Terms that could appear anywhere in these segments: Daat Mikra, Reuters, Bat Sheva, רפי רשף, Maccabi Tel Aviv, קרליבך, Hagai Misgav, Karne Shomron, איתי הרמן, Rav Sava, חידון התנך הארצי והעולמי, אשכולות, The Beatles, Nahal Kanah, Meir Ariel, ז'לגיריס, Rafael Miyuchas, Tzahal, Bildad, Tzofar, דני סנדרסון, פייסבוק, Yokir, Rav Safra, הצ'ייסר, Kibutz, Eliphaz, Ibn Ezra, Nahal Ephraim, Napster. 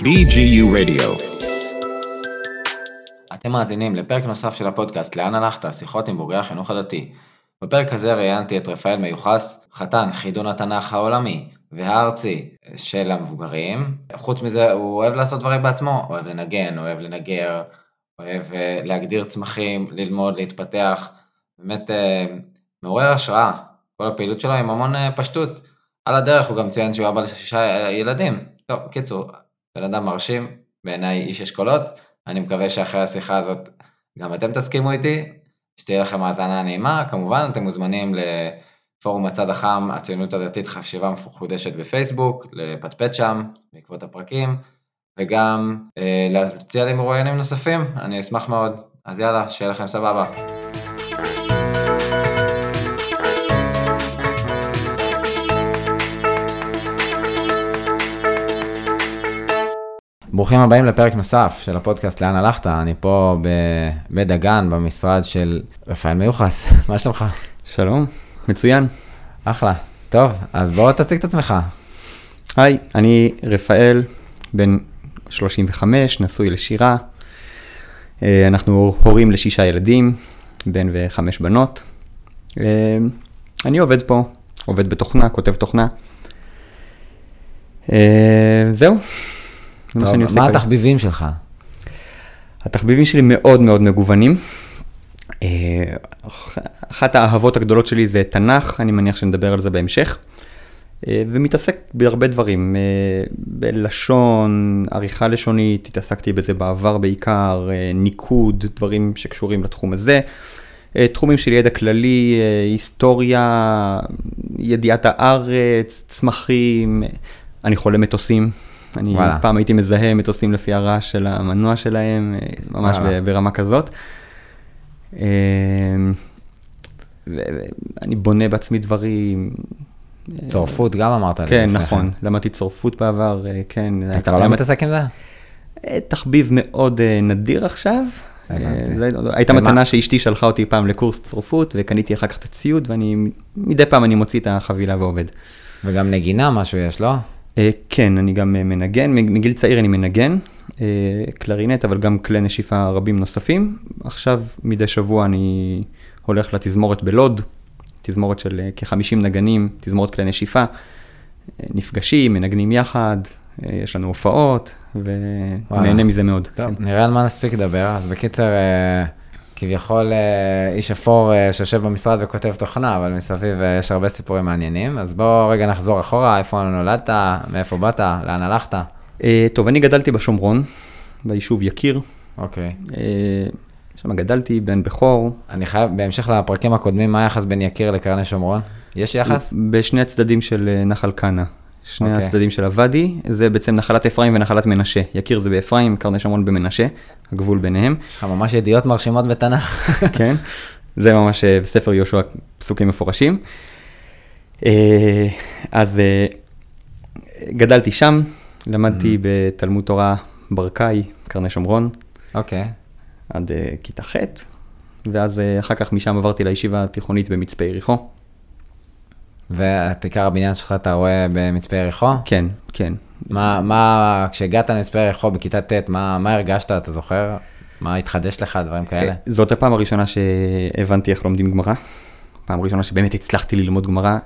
BGU רדיו. אתם מאזינים לפרק נוסף של הפודקאסט לאן הלכת, שיחות עם בוגרי החינוך הדתי. בפרק הזה ראיינתי את רפאל מיוחס, חתן חידון התנך העולמי והארצי של המבוגרים. חוץ מזה הוא אוהב לעשות דברים בעצמו, אוהב לנגן, אוהב לנגר, אוהב להגדיר צמחים, ללמוד, להתפתח. באמת מעורר השראה, כל הפעילות שלו עם המון פשטות. על הדרך הוא גם ציין שהוא אבא ל6 ילדים. טוב, קיצור, בן אדם מרשים, בעיניי איש אשכולות. אני מקווה שאחרי השיחה הזאת גם אתם תסכימו איתי, שתהיה לכם האזנה נעימה. כמובן, אתם מוזמנים לפורום הצד החם, הציונות הדתית חשיבה מפוחדשת בפייסבוק, לפטפט שם, בעקבות הפרקים, וגם להציע לי מרואיינים נוספים, אני אשמח מאוד. אז יאללה, שיהיה לכם סבבה. ברוכים הבאים לפרק נוסף של הפודקאסט לאן הלכת. אני פה בדגן במשרד של רפאל מיוחס. מה שלומך? שלום, מצוין. אחלה. טוב, אז בוא תציג את עצמך. היי, אני רפאל, בן 35, נשוי לשירה. אנחנו הורים ל6 ילדים, בן ו5 בנות. אני עובד פה, עובד בתוכנה, כותב תוכנה. זהו. טוב, מה התחביבים שלך? התחביבים שלי מאוד מאוד מגוונים. אחת האהבות הגדולות שלי זה תנ"ך, אני מניח שנדבר על זה בהמשך. ומתעסק בהרבה דברים, בלשון, עריכה לשונית, התעסקתי בזה בעבר בעיקר, ניקוד, דברים שקשורים לתחום הזה. תחומים של ידע כללי, היסטוריה, ידיעת הארץ, צמחים, אני חולה מטוסים. אני פעם הייתי מזהה מטוסים לפי הרעש של המנוע שלהם, ממש ברמה כזאת. אני בונה בעצמי דברים. צורפות גם אמרת. כן, נכון. למדתי צורפות בעבר, כן. אתה לא מתעסק עם זה? תחביב מאוד נדיר עכשיו. הייתה מתנה שאשתי שלחה אותי פעם לקורס צורפות, וקניתי אחר כך את הציוד, ומדי פעם אני מוציא את החבילה ועובד. וגם נגינה משהו יש, לא? כן, אני גם מנגן, מגיל צעיר אני מנגן, קלרינט, אבל גם כלי נשיפה רבים נוספים. עכשיו מדי שבוע אני הולך לתזמורת בלוד, תזמורת של כ50 נגנים, תזמורת כלי נשיפה, נפגשים, מנגנים יחד, יש לנו הופעות, ונהנה מזה מאוד. טוב, כן. נראה על מה נספיק לדבר, אז בקיצר, כביכול איש אפור שיושב במשרד וכותב תוכנה, אבל מסביב יש הרבה סיפורים מעניינים, אז בוא רגע נחזור אחורה, איפה נולדת, מאיפה באת, לאן הלכת? טוב, אני גדלתי בשומרון, ביישוב יקיר. אוקיי. שם גדלתי, בן בכור. אני חייב, בהמשך לפרקים הקודמים, מה היחס בין יקיר לקרני שומרון? יש יחס? בשני הצדדים של נחל קנה, שני הצדדים של הוואדי, זה בעצם נחלת אפרים ונחלת מנשה. יקיר זה באפרים, קרני שומרון במנשה, הגבול ביניהם. יש לך ממש ידיעות מרשימות בתנ"ך. כן, זה ממש בספר יהושע, פסוקים מפורשים. אז גדלתי שם, למדתי בתלמוד תורה ברקאי, קרני שומרון. אוקיי. עד כיתה ח', ואז אחר כך משם עברתי לישיבה התיכונית במצפה יריחו. ואת עיקר הבניין שלך אתה רואה במצפה יריחו? כן, כן. מה, כשהגעת למצפה יריחו בכיתה ט', מה הרגשת, אתה זוכר? מה התחדש לך, דברים כאלה? זאת הפעם הראשונה שהבנתי איך לומדים גמרא. פעם הראשונה שבאמת הצלחתי ללמוד גמרא,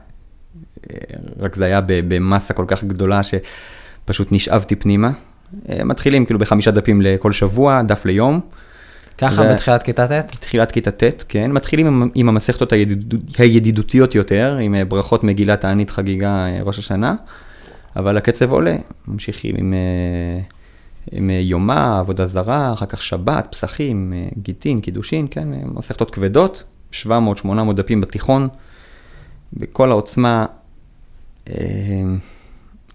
רק זה היה במסה כל כך גדולה שפשוט נשאבתי פנימה. מתחילים כאילו ב5 דפים לכל שבוע, דף ליום. ככה בתחילת כיתה ט'? בתחילת כיתה ט', כן. מתחילים עם המסכתות הידידותיות יותר, עם ברכות מגילה תענית חגיגה ראש השנה, אבל הקצב עולה. ממשיכים עם יומה, עבודה זרה, אחר כך שבת, פסחים, גיטין, קידושין, כן. מסכתות כבדות, 700, 800 דפים בתיכון, בכל העוצמה.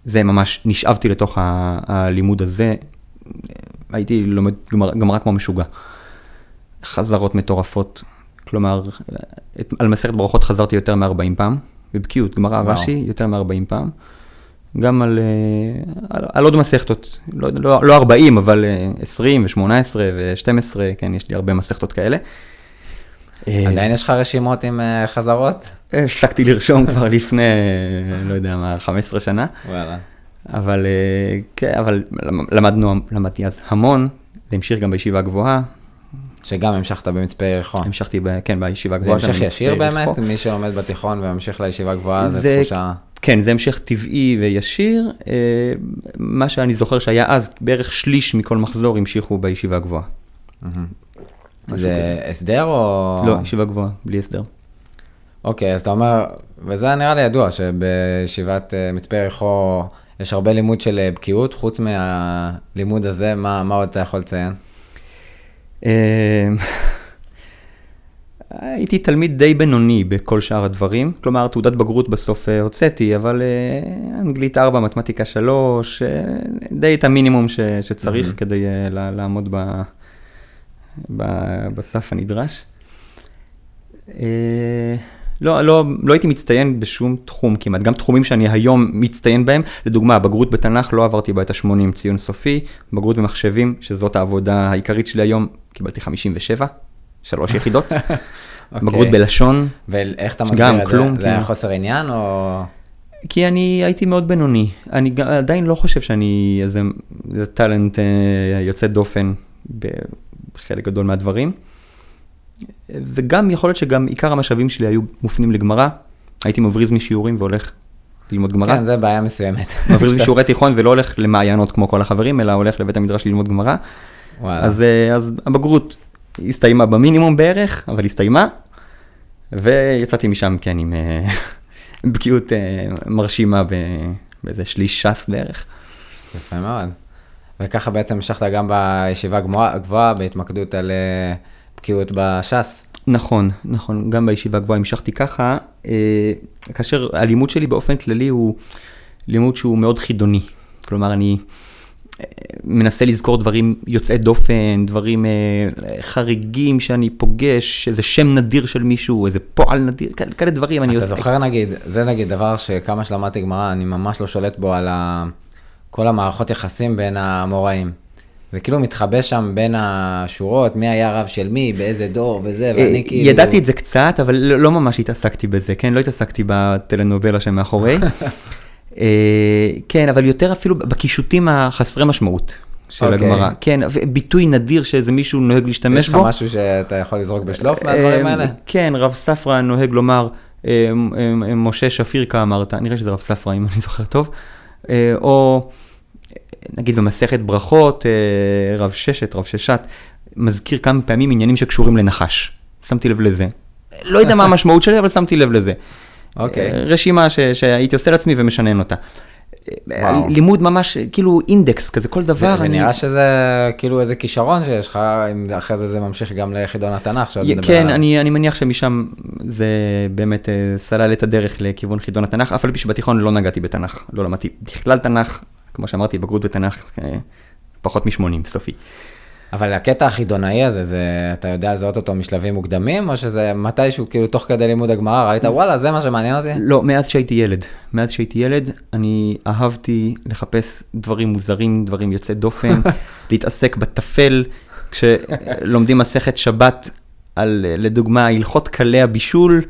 זה ממש, נשאבתי לתוך הלימוד הזה. הייתי לומד גמרא כמו משוגע. חזרות מטורפות, כלומר, על מסכת ברכות חזרתי יותר מ40 פעם, בבקיאות, גמרא רש"י יותר מ40 פעם, גם על עוד מסכתות, לא 40, אבל 20 ו-18 ו-12, כן, יש לי הרבה מסכתות כאלה. עדיין יש לך רשימות עם חזרות? הפסקתי לרשום כבר לפני, לא יודע מה, 15 שנה. וואלה. אבל כן, אבל למדתי אז המון, להמשיך גם בישיבה גבוהה. שגם המשכת במצפה יריחו. המשכתי, כן, בישיבה גבוהה. זה המשך ישיר באמת? מי שלומד בתיכון וממשיך לישיבה גבוהה, זה תחושה... כן, זה המשך טבעי וישיר. מה שאני זוכר שהיה אז, בערך שליש מכל מחזור המשיכו בישיבה גבוהה. זה הסדר או... לא, ישיבה גבוהה, בלי הסדר. אוקיי, אז אתה אומר, וזה נראה לי ידוע, שבישיבת מצפה יריחו יש הרבה לימוד של בקיאות, חוץ מהלימוד הזה, מה עוד אתה יכול לציין? הייתי תלמיד די בינוני בכל שאר הדברים, כלומר תעודת בגרות בסוף הוצאתי, אבל אנגלית 4, מתמטיקה 3, די את המינימום שצריך כדי לעמוד בסף הנדרש. לא הייתי מצטיין בשום תחום כמעט, גם תחומים שאני היום מצטיין בהם, לדוגמה, בגרות בתנ"ך לא עברתי בה את ה-80 ציון סופי, בגרות במחשבים, שזאת העבודה העיקרית שלי היום, קיבלתי 57, 3 יחידות, בגרות בלשון, ואיך אתה מסביר את זה? זה היה חוסר עניין או... כי אני הייתי מאוד בינוני, אני עדיין לא חושב שאני איזה טלנט יוצא דופן בחלק גדול מהדברים, וגם יכול להיות שגם עיקר המשאבים שלי היו מופנים לגמרא, הייתי מבריז משיעורים והולך ללמוד גמרא. כן, זה בעיה מסוימת. מבריז משיעורי תיכון ולא הולך למעיינות כמו כל החברים, אלא הולך לבית המדרש ללמוד גמרא. אז הבגרות הסתיימה במינימום בערך, אבל הסתיימה, ויצאתי משם כן עם בקיאות מרשימה באיזה שליש שס בערך. יפה מאוד. וככה בעצם המשכת גם בישיבה גבוהה, בהתמקדות על... בקיאות בשס. נכון, נכון. גם בישיבה גבוהה המשכתי ככה, כאשר הלימוד שלי באופן כללי הוא לימוד שהוא מאוד חידוני. כלומר, אני מנסה לזכור דברים יוצאי דופן, דברים חריגים שאני פוגש, איזה שם נדיר של מישהו, איזה פועל נדיר, כאלה דברים אני עושה. אתה זוכר נגיד, זה נגיד דבר שכמה שלמדתי גמרא, אני ממש לא שולט בו על כל המערכות יחסים בין המוראים. זה כאילו מתחבא שם בין השורות, מי היה רב של מי, באיזה דור וזה, ואני כאילו... ידעתי את זה קצת, אבל לא ממש התעסקתי בזה, כן? לא התעסקתי בטלנובלה שמאחורי. כן, אבל יותר אפילו בקישוטים החסרי משמעות של הגמרא. כן, ביטוי נדיר שזה מישהו נוהג להשתמש בו. יש לך משהו שאתה יכול לזרוק בשלוף מהדברים האלה? כן, רב ספרא נוהג לומר, משה שפיר כאמרת, נראה שזה רב ספרא, אם אני זוכר טוב, או... נגיד במסכת ברכות, רב ששת, מזכיר כמה פעמים עניינים שקשורים לנחש. שמתי לב לזה. לא יודע מה המשמעות שלי, אבל שמתי לב לזה. אוקיי. רשימה שהייתי עושה לעצמי ומשנן אותה. לימוד ממש, כאילו אינדקס כזה, כל דבר. זה נראה שזה כאילו איזה כישרון שיש לך, אחרי זה זה ממשיך גם לחידון התנך, שעוד נדבר עליו. כן, אני מניח שמשם זה באמת סלל את הדרך לכיוון חידון התנך, אף על פי שבתיכון לא נגעתי בתנך, לא למדתי בכלל תנך. כמו שאמרתי, בגרות בתנ"ך, פחות מ-80, סופי. אבל הקטע החידונאי הזה, זה, אתה יודע לזהות אותו משלבים מוקדמים, או שזה מתישהו, כאילו, תוך כדי לימוד הגמרא, ראית, וואלה, זה מה שמעניין אותי? לא, מאז שהייתי ילד, אני אהבתי לחפש דברים מוזרים, דברים יוצאי דופן, להתעסק בטפל, כשלומדים מסכת שבת על, לדוגמה, הלכות קלי הבישול,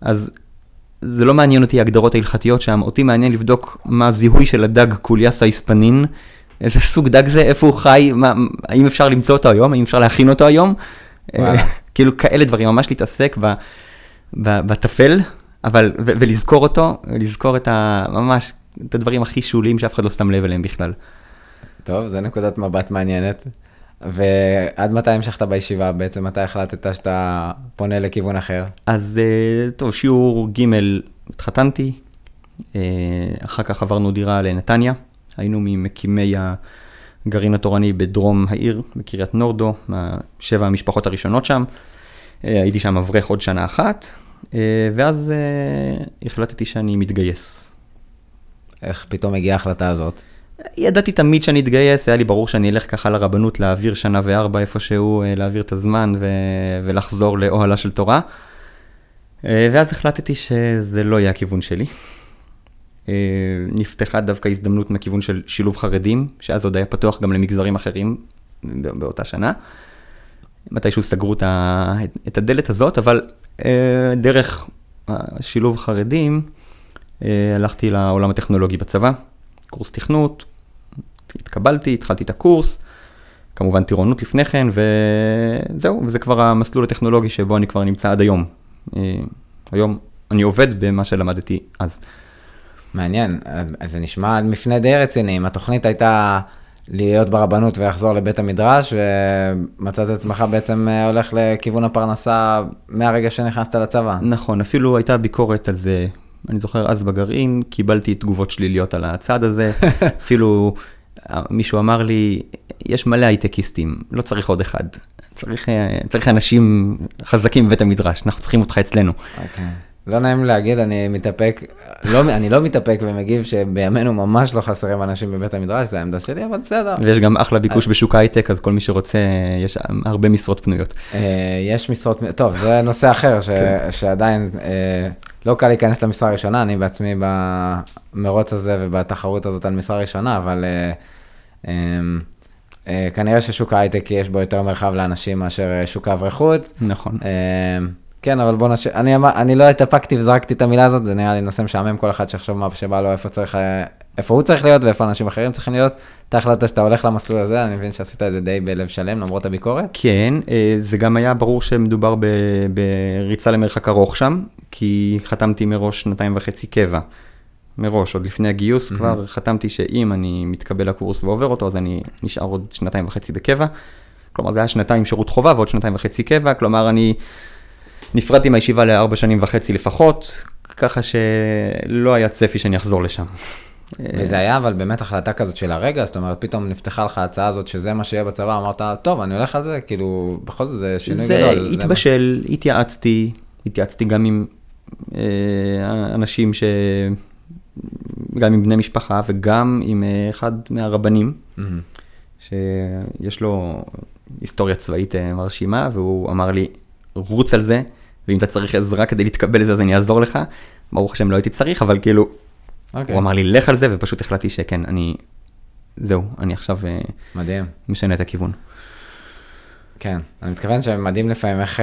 אז... זה לא מעניין אותי ההגדרות ההלכתיות שם, אותי מעניין לבדוק מה הזיהוי של הדג קוליאסה היספנין, איזה סוג דג זה, איפה הוא חי, האם אפשר למצוא אותו היום, האם אפשר להכין אותו היום, כאילו כאלה דברים, ממש להתעסק בטפל, ולזכור אותו, לזכור ממש את הדברים הכי שוליים שאף אחד לא שם לב אליהם בכלל. טוב, זה נקודת מבט מעניינת. ועד מתי המשכת בישיבה? בעצם מתי החלטת שאתה פונה לכיוון אחר? אז טוב, שיעור ג' התחתנתי, אחר כך עברנו דירה לנתניה, היינו ממקימי הגרעין התורני בדרום העיר, בקריית נורדו, 7 המשפחות הראשונות שם, הייתי שם אברך עוד שנה אחת, ואז החלטתי שאני מתגייס. איך פתאום הגיעה ההחלטה הזאת? ידעתי תמיד שאני אתגייס, היה לי ברור שאני אלך ככה לרבנות להעביר 1 ו4 איפשהו, להעביר את הזמן ולחזור לאוהלה של תורה. ואז החלטתי שזה לא יהיה הכיוון שלי. נפתחה דווקא הזדמנות מכיוון של שילוב חרדים, שאז עוד היה פתוח גם למגזרים אחרים באותה שנה. מתישהו סגרו את הדלת הזאת, אבל דרך שילוב חרדים הלכתי לעולם הטכנולוגי בצבא. קורס תכנות, התקבלתי, התחלתי את הקורס, כמובן טירונות לפני כן, וזהו, וזה כבר המסלול הטכנולוגי שבו אני כבר נמצא עד היום. היום אני עובד במה שלמדתי אז. מעניין, אז זה נשמע מפנה די רציני, אם התוכנית הייתה להיות ברבנות ויחזור לבית המדרש, ומצאת עצמך בעצם הולך לכיוון הפרנסה מהרגע שנכנסת לצבא. נכון, אפילו הייתה ביקורת על זה, אני זוכר אז בגרעין, קיבלתי תגובות שליליות על הצד הזה, אפילו מישהו אמר לי, יש מלא הייטקיסטים, לא צריך עוד אחד, צריך אנשים חזקים בבית המדרש, אנחנו צריכים אותך אצלנו. אוקיי. לא נעים להגיד, אני מתאפק, אני לא מתאפק ומגיב שבימינו ממש לא חסרים אנשים בבית המדרש, זה העמדה שלי, אבל בסדר. ויש גם אחלה ביקוש בשוק הייטק, אז כל מי שרוצה, יש הרבה משרות פנויות. יש משרות, טוב, זה נושא אחר שעדיין לא קל להיכנס למשרה ראשונה, אני בעצמי במרוץ הזה ובתחרות הזאת על משרה ראשונה, אבל כנראה ששוק הייטק יש בו יותר מרחב לאנשים מאשר שוק האברכות. נכון. כן, אבל בוא נשאר, אני לא התאפקתי וזרקתי את המילה הזאת, זה נראה לי נושא משעמם כל אחד שחשוב מה שבא לו, איפה הוא צריך להיות ואיפה אנשים אחרים צריכים להיות. אתה החלטת שאתה הולך למסלול הזה, אני מבין שעשית את זה די בלב שלם, למרות הביקורת. כן, זה גם היה ברור שמדובר בריצה למרחק ארוך שם, כי חתמתי מראש 2.5 קבע. מראש, עוד לפני הגיוס כבר חתמתי שאם אני מתקבל לקורס ועובר אותו, אז אני נשאר עוד 2.5 בקבע. כלומר, זה היה 2 שירות חובה ועוד 2.5 קבע, כלומר, אני נפרדתי מהישיבה ל4.5 שנים לפחות, ככה שלא היה צפי שאני אחזור לשם. וזה היה אבל באמת החלטה כזאת של הרגע, זאת אומרת, פתאום נפתחה לך ההצעה הזאת שזה מה שיהיה בצבא, אמרת, טוב, אני הולך על זה, כאילו, בכל זאת זה שינוי גדול. התבשל, התייעצתי גם עם אנשים גם עם בני משפחה וגם עם אחד מהרבנים, שיש לו היסטוריה צבאית מרשימה, והוא אמר לי, רוץ על זה, ואם אתה צריך עזרה כדי להתקבל לזה, אז אני אעזור לך. ברוך השם, לא הייתי צריך, אבל כאילו, הוא אמר לי, לך על זה, ופשוט החלטתי שכן, זהו, אני עכשיו משנה את הכיוון. כן, אני מתכוון שמדהים לפעמים איך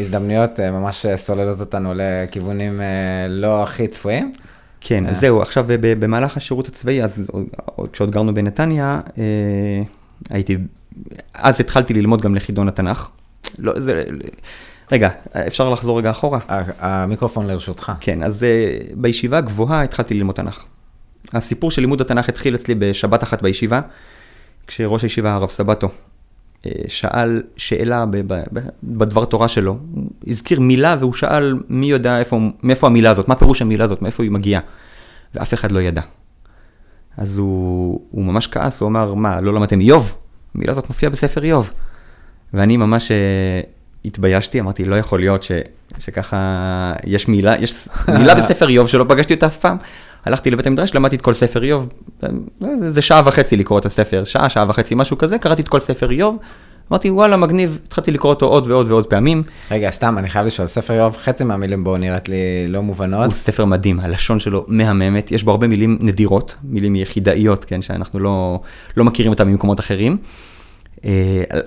הזדמנויות ממש סוללות אותנו לכיוונים לא הכי צפויים. כן, אז זהו, עכשיו במהלך השירות הצבאי, אז כשעוד גרנו בנתניה, אז התחלתי ללמוד גם לחידון התנך. לא, זה, רגע, אפשר לחזור רגע אחורה? המיקרופון לרשותך. כן, אז בישיבה גבוהה התחלתי ללמוד תנך. הסיפור של לימוד התנך התחיל אצלי בשבת אחת בישיבה, כשראש הישיבה הרב סבתו שאל שאלה בדבר תורה שלו, הזכיר מילה והוא שאל מי יודע מאיפה המילה הזאת, מה פירוש המילה הזאת, מאיפה היא מגיעה, ואף אחד לא ידע. אז הוא ממש כעס, הוא אמר, מה, לא למדתם איוב? המילה הזאת מופיעה בספר איוב. ואני ממש התביישתי, אמרתי, לא יכול להיות שככה יש מילה בספר איוב שלא פגשתי אותה אף פעם. הלכתי לבית המדרש, למדתי את כל ספר איוב, זה 1.5 שעה לקרוא את הספר, שעה וחצי, משהו כזה, קראתי את כל ספר איוב, אמרתי, וואלה, מגניב, התחלתי לקרוא אותו עוד ועוד ועוד פעמים. רגע, סתם, אני חייב לשאול, ספר איוב, חצי מהמילים בו נראית לי לא מובנות. הוא ספר מדהים, הלשון שלו מהממת, יש בו הרבה מילים נדירות, מילים יחידאיות, כן, שאנחנו לא מכירים אותם ממקומות אחרים.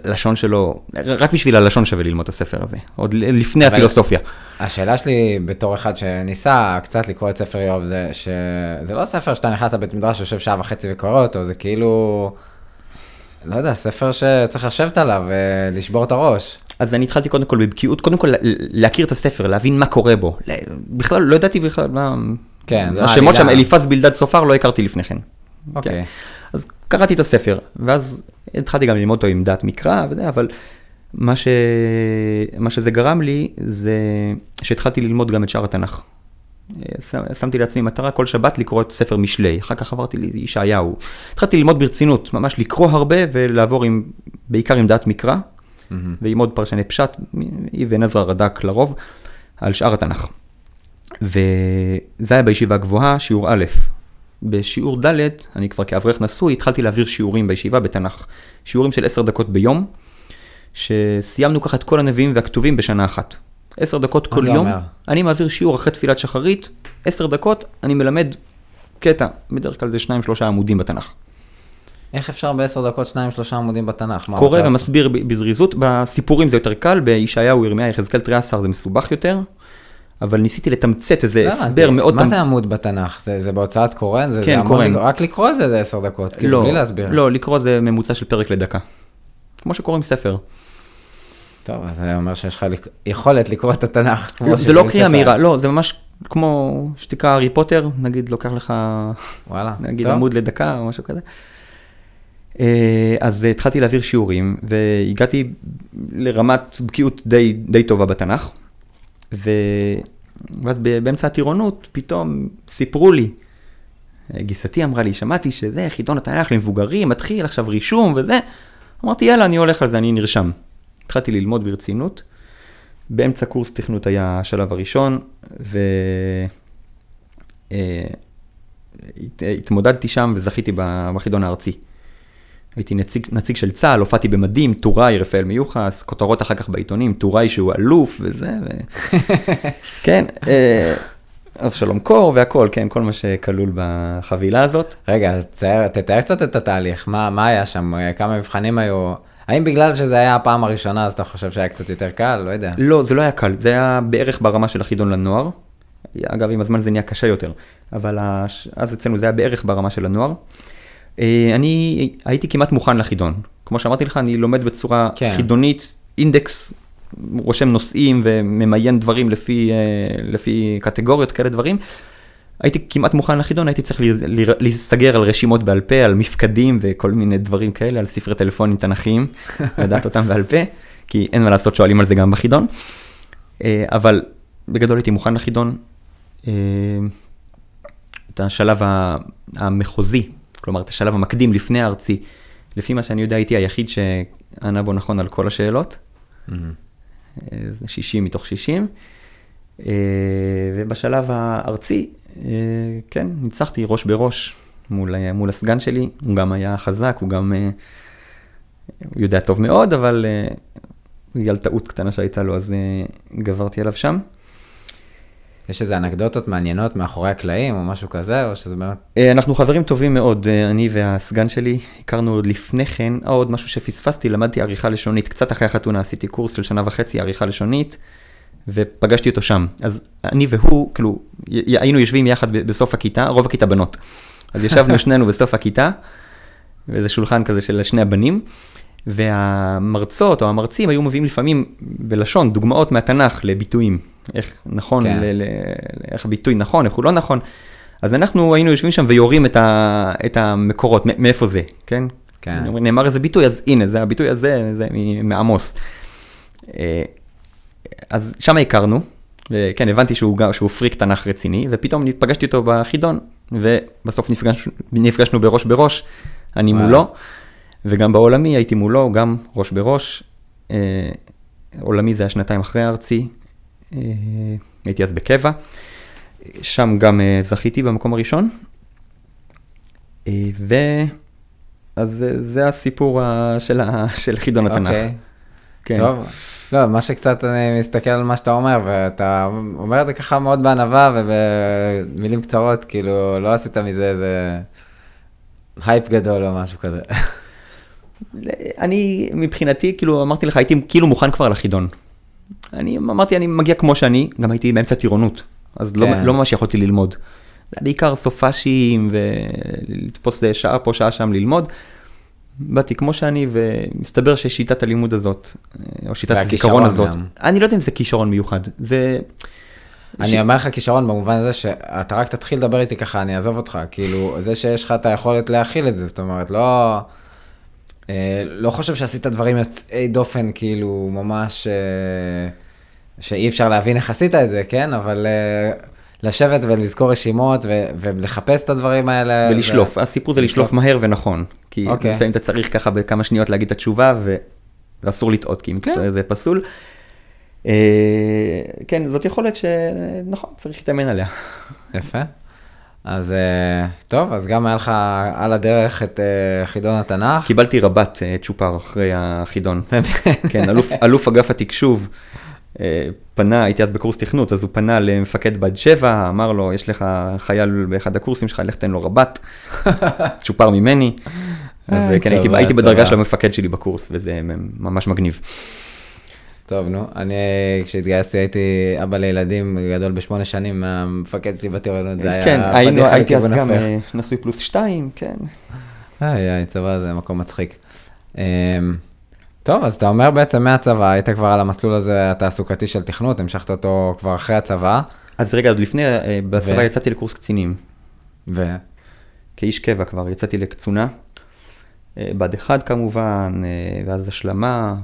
הלשון שלו, רק בשביל הלשון שווה ללמוד את הספר הזה, עוד לפני הפילוסופיה. השאלה שלי בתור אחד שניסה קצת לקרוא את ספר איוב, זה שזה לא ספר שאתה נכנס לבית מדרש שיושב 1.5 שעה וקורא אותו, זה כאילו, לא יודע, ספר שצריך לשבת עליו ולשבור את הראש. אז אני התחלתי קודם כל בבקיאות, קודם כל להכיר את הספר, להבין מה קורה בו, בכלל לא ידעתי בכלל מה, השמות שם, אליפז, בלדד, צופר, לא הכרתי לפני כן. אוקיי. אז קראתי את הספר, ואז התחלתי גם ללמוד אותו עם דעת מקרא, אבל מה שזה גרם לי, זה שהתחלתי ללמוד גם את שאר התנ"ך. שמתי לעצמי מטרה כל שבת לקרוא את ספר משלי, אחר כך עברתי לישעיהו. התחלתי ללמוד ברצינות, ממש לקרוא הרבה, ולעבור בעיקר עם דעת מקרא, ועם עוד פרשנת פשט, אבן עזרא רד"ק לרוב, על שאר התנ"ך. וזה היה בישיבה גבוהה, שיעור א', בשיעור ד' אני כבר כאברך נשוי, התחלתי להעביר שיעורים בישיבה בתנ"ך, שיעורים של 10 דקות ביום, שסיימנו ככה את כל הנביאים והכתובים בשנה אחת. 10 דקות כל יום, אני מעביר שיעור אחרי תפילת שחרית, 10 דקות, אני מלמד קטע, בדרך כלל זה 2-3 עמודים בתנ"ך. איך אפשר ב10 דקות 2-3 עמודים בתנ"ך? קורא ומסביר בזריזות, בסיפורים זה יותר קל, בישעיהו, ירמיה, יחזקאל 13 זה מסובך יותר, אבל ניסיתי לתמצת איזה הסבר מאוד... מה זה עמוד בתנ"ך? זה בהוצאת קורן? כן, קורן. רק לקרוא את זה זה 10 דקות, כאילו, בלי להסביר. לא, לקרוא זה ממוצע של פרק לדקה. כמו שקוראים ספר. טוב, אז זה אומר שיש לך יכולת לקרוא את התנ"ך. זה לא קריאה מהירה, לא, זה ממש כמו שתיקה הארי פוטר, נגיד לוקח לך, נגיד עמוד לדקה או משהו כזה. אז התחלתי להעביר שיעורים, והגעתי לרמת בקיאות די טובה בתנ"ך. ואז באמצע הטירונות פתאום סיפרו לי, גיסתי אמרה לי, שמעתי שזה חידון התנ"ך למבוגרים, מתחיל עכשיו רישום וזה, אמרתי יאללה אני הולך על זה, אני נרשם. התחלתי ללמוד ברצינות, באמצע קורס תכנות היה השלב הראשון, והתמודדתי שם וזכיתי בחידון הארצי. הייתי נציג של צה"ל, הופעתי במדים, טוראי, רפאל מיוחס, כותרות אחר כך בעיתונים, טוראי שהוא אלוף וזה, כן, אז שלום קור והכל, כן, כל מה שכלול בחבילה הזאת. רגע, תתאר קצת את התהליך, מה היה שם, כמה מבחנים היו, האם בגלל שזה היה הפעם הראשונה, אז אתה חושב שהיה קצת יותר קל, לא יודע. לא, זה לא היה קל, זה היה בערך ברמה של החידון לנוער, אגב, עם הזמן זה נהיה קשה יותר, אבל אז אצלנו זה היה בערך ברמה של הנוער, אני הייתי כמעט מוכן לחידון. כמו שאמרתי לך, אני לומד בצורה חידונית, אינדקס, רושם נושאים וממיין דברים לפי קטגוריות, כאלה דברים. הייתי כמעט מוכן לחידון, הייתי צריך להסגר על רשימות בעל פה, על מפקדים וכל מיני דברים כאלה, על ספרי טלפונים תנכיים, לדעת אותם בעל פה, כי אין מה לעשות, שואלים על זה גם בחידון. אבל בגדול הייתי מוכן לחידון. את השלב המחוזי, כלומר, את השלב המקדים לפני הארצי, לפי מה שאני יודע, הייתי היחיד שענה בו נכון על כל השאלות, 60 מתוך 60, ובשלב הארצי, כן, ניצחתי ראש בראש מול הסגן שלי, הוא גם היה חזק, הוא גם יודע טוב מאוד, אבל בגלל טעות קטנה שהייתה לו, אז גברתי עליו שם. יש איזה אנקדוטות מעניינות מאחורי הקלעים או משהו כזה, או שזה באמת... אנחנו חברים טובים מאוד, אני והסגן שלי, הכרנו עוד לפני כן, עוד משהו שפספסתי, למדתי עריכה לשונית, קצת אחרי החתונה, עשיתי קורס של 1.5 עריכה לשונית, ופגשתי אותו שם. אז אני והוא, כאילו, היינו יושבים יחד בסוף הכיתה, רוב הכיתה בנות. אז ישבנו שנינו בסוף הכיתה, וזה שולחן כזה של שני הבנים, והמרצות או המרצים היו מביאים לפעמים בלשון דוגמאות מהתנ"ך לביטויים. איך נכון, כן. איך הביטוי נכון, איך הוא לא נכון. אז אנחנו היינו יושבים שם ויורים את המקורות, מאיפה זה, כן? כן. נאמר איזה ביטוי, אז הנה, זה הביטוי הזה, זה מעמוס. אז שם הכרנו, וכן, הבנתי שהוא פריק תנ"ך רציני, ופתאום פגשתי אותו בחידון, ובסוף נפגשנו בראש בראש, אני מולו, וגם בעולמי הייתי מולו, גם ראש בראש, עולמי זה היה 2 אחרי הארצי, הייתי אז בקבע, שם גם זכיתי במקום הראשון, ואז זה הסיפור של חידון התנ"ך. טוב, לא, מה שקצת אני מסתכל על מה שאתה אומר, ואתה אומר את זה ככה מאוד בענווה ובמילים קצרות, כאילו לא עשית מזה איזה הייפ גדול או משהו כזה. אני מבחינתי, כאילו אמרתי לך, הייתי כאילו מוכן כבר לחידון. אני אמרתי, אני מגיע כמו שאני, גם הייתי באמצע טירונות, אז לא ממש יכולתי ללמוד. זה בעיקר סופשים ולתפוס שעה פה, שעה שם ללמוד. באתי כמו שאני, ומסתבר ששיטת הלימוד הזאת, או שיטת הזיכרון הזאת, אני לא יודע אם זה כישרון מיוחד. אני אומר לך כישרון במובן הזה שאתה רק תתחיל לדבר איתי ככה, אני אעזוב אותך, כאילו זה שיש לך את היכולת להכיל את זה, זאת אומרת, לא חושב שעשית דברים יוצאי דופן, כאילו ממש שאי אפשר להבין איך עשית את זה, כן? אבל לשבת ולזכור רשימות ולחפש את הדברים האלה. ולשלוף, הסיפור זה לשלוף מהר ונכון. כי לפעמים אתה צריך ככה בכמה שניות להגיד את התשובה, ואסור לטעות, כי אם זה פסול. כן, זאת יכולת שנכון, צריך להתאמן עליה. יפה. אז טוב, אז גם היה לך על הדרך את חידון התנ"ך. קיבלתי רבת צ'ופר אחרי החידון. כן, אלוף אגף התקשוב פנה, הייתי אז בקורס תכנות, אז הוא פנה למפקד בת שבע, אמר לו, יש לך חייל באחד הקורסים שלך, לך תן לו רבת, צ'ופר ממני. אז כן, הייתי בדרגה של המפקד שלי בקורס, וזה ממש מגניב. טוב, נו. אני, כשהתגייסתי, הייתי אבא לילדים גדול ב8 שנים, המפקד שלי בתיאורנות, זה היה... כן, הייתי אז גם נשוי פלוס 2, כן. היי, צבא זה מקום מצחיק. טוב, אז אתה אומר בעצם מהצבא, היית כבר על המסלול הזה התעסוקתי של תכנות, המשכת אותו כבר אחרי הצבא. אז רגע, עוד לפני, בצבא יצאתי לקורס קצינים. ו? כאיש קבע כבר, יצאתי לקצונה. בד אחד כמובן, ואז השלמה,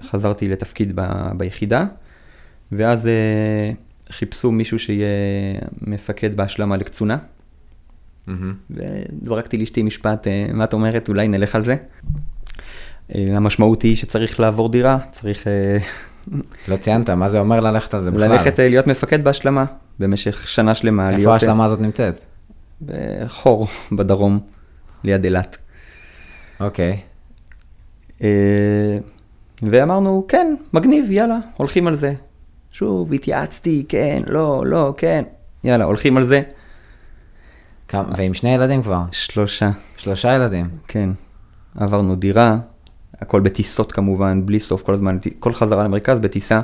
וחזרתי לתפקיד ביחידה, ואז חיפשו מישהו שיהיה מפקד בהשלמה לקצונה, וזרקתי לאשתי משפט, מה את אומרת? אולי נלך על זה. המשמעות היא שצריך לעבור דירה, צריך... לא ציינת, מה זה אומר ללכת על זה בכלל? ללכת להיות מפקד בהשלמה, במשך שנה שלמה. איפה ההשלמה הזאת נמצאת? בחור, בדרום. ליד אילת. אוקיי. ואמרנו, כן, מגניב, יאללה, הולכים על זה. שוב, התייעצתי, כן, לא, לא, כן. יאללה, הולכים על זה. ועם שני ילדים כבר? 3. 3 ילדים? כן. עברנו דירה, הכל בטיסות כמובן, בלי סוף, כל הזמן, כל חזרה למרכז בטיסה,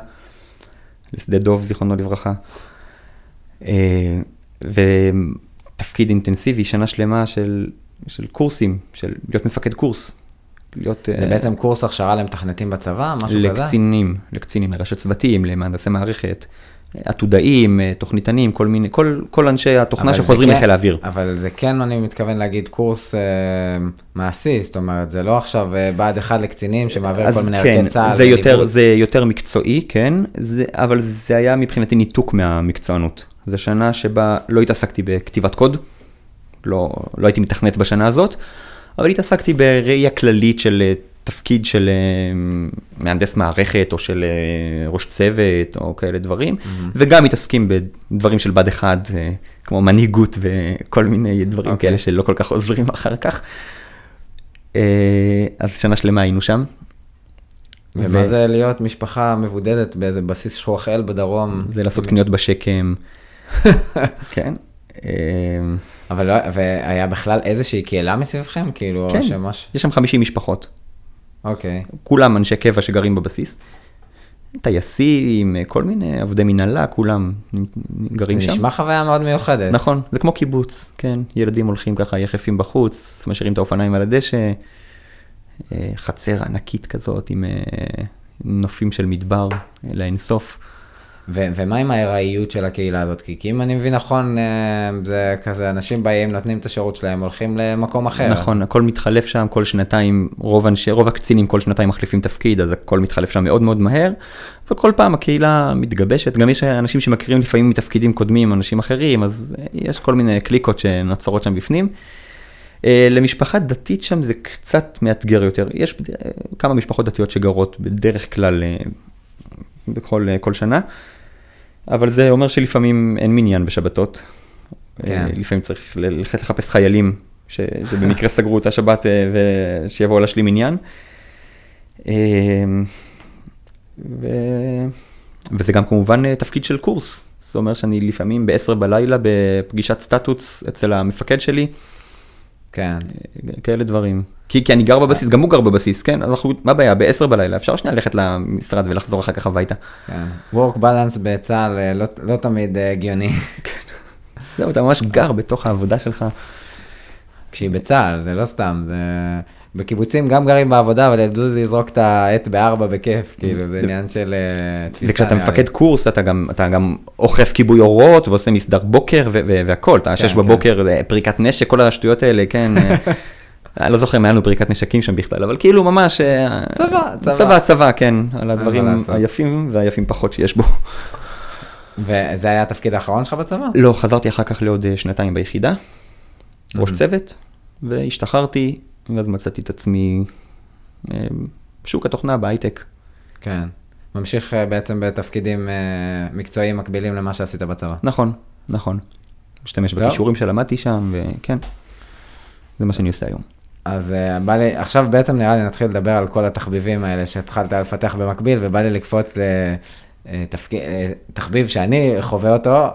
לשדה דוב, זיכרונו לברכה. ותפקיד אינטנסיבי, שנה שלמה של קורסים, של להיות מפקד קורס. זה בעצם קורס הכשרה למתכנתים בצבא, משהו כזה? לקצינים, לראשי צוותים, למהנדסי מערכת, עתודאים, תוכניתנים, כל מיני, כל אנשי התוכנה שחוזרים לחיל האוויר. אבל זה כן, אני מתכוון להגיד, קורס מעשי, זאת אומרת, זה לא עכשיו בעד אחד לקצינים שמעבר כל מיני ערכי צה"ל. זה יותר מקצועי, כן, אבל זה היה מבחינתי ניתוק מהמקצוענות. זו שנה שבה לא התעסקתי בכתיבת קוד, לא הייתי מתכנת בשנה הזאת, אבל התעסקתי בראייה כללית של תפקיד של מהנדס מערכת, או של ראש צוות, או כאלה דברים, וגם מתעסקים בדברים של בד אחד, כמו מנהיגות וכל מיני דברים כאלה שלא כל כך עוזרים אחר כך. אז שנה שלמה היינו שם. ומה זה להיות משפחה מבודדת באיזה בסיס שכוח אל בדרום? זה לעשות קניות בשקם. כן. אבל לא, והיה בכלל איזושהי קהילה מסביבכם? כאילו, כן, שמש... יש שם 50 משפחות. אוקיי. כולם אנשי קבע שגרים בבסיס. טייסים, כל מיני עבדי מנהלה, כולם גרים שם. זה נשמע חוויה מאוד מיוחדת. נכון, זה כמו קיבוץ, כן. ילדים הולכים ככה, יחפים בחוץ, משאירים את האופניים על הדשא, חצר ענקית כזאת עם נופים של מדבר לאינסוף. ומה עם ההיראיות של הקהילה הזאת? כי אם אני מבין נכון, זה כזה, אנשים באים, נותנים את השירות שלהם, הולכים למקום אחר. נכון, הכל מתחלף שם, כל שנתיים, רוב הקצינים כל שנתיים מחליפים תפקיד, אז הכל מתחלף שם מאוד מאוד מהר, וכל פעם הקהילה מתגבשת, גם יש אנשים שמכירים לפעמים מתפקידים קודמים, אנשים אחרים, אז יש כל מיני קליקות שנוצרות שם בפנים. למשפחה דתית שם זה קצת מאתגר יותר, יש כמה משפחות דתיות שגרות בדרך כלל בכל שנה, אבל זה אומר שלפעמים אין מניין בשבתות. כן. לפעמים צריך ללכת לחפש חיילים, שבמקרה סגרו אותה שבת, ושיבואו להשלים מניין. וזה גם כמובן תפקיד של קורס. זה אומר שאני לפעמים ב-10 בלילה, בפגישת סטטוס אצל המפקד שלי. כן. כאלה דברים. כי אני גר בבסיס, גם הוא גר בבסיס, כן? אנחנו, מה בעיה? ב-10 בלילה, אפשר שנייה ללכת למשרד ולחזור אחר כך הביתה. כן. Work balance בצהל לא תמיד הגיוני. כן. זהו, אתה ממש גר בתוך העבודה שלך. כשהיא בצהל, זה לא סתם, זה... בקיבוצים גם גרים בעבודה, אבל ילדו זה יזרוק את העת ב-4 בכיף, כאילו, זה עניין של תפיסה. וכשאתה מפקד קורס, אתה גם אוכף כיבוי אורות, ועושה מסדר בוקר, והכל, אתה 6 בבוקר, פריקת נשק, כל השטויות האלה, כן. לא זוכר אם היה לנו פריקת נשקים שם בכלל, אבל כאילו ממש... צבא, כן, על הדברים היפים, והיפים פחות שיש בו. וזה היה התפקיד האחרון שלך בצבא? לא, חזרתי אחר כך לעוד 2 ביחידה, ראש צוות, והשתחררתי. ואז מצאתי את עצמי בשוק התוכנה, בהייטק. כן. ממשיך בעצם בתפקידים מקצועיים מקבילים למה שעשית בצבא. נכון. משתמש בכישורים שלמדתי שם, וכן. זה מה שאני עושה היום. אז בא לי, עכשיו בעצם נראה לי נתחיל לדבר על כל התחביבים האלה שהתחלת לפתח במקביל, ובא לי לקפוץ לתחביב שאני חווה אותו,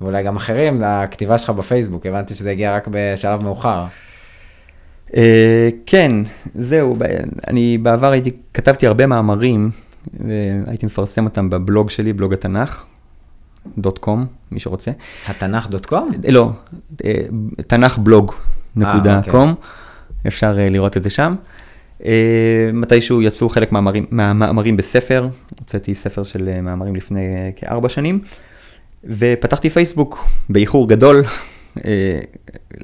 ואולי גם אחרים, לכתיבה שלך בפייסבוק. הבנתי שזה הגיע רק בשלב מאוחר. כן, זהו, אני בעבר כתבתי הרבה מאמרים והייתי מפרסם אותם בבלוג שלי, בלוג התנך, .com, מי שרוצה. התנך .com? לא, תנך בלוג נקודה .com, אפשר לראות את זה שם. מתישהו יצאו חלק מהמאמרים בספר, הוצאתי ספר של מאמרים לפני כ4 שנים, ופתחתי פייסבוק באיחור גדול,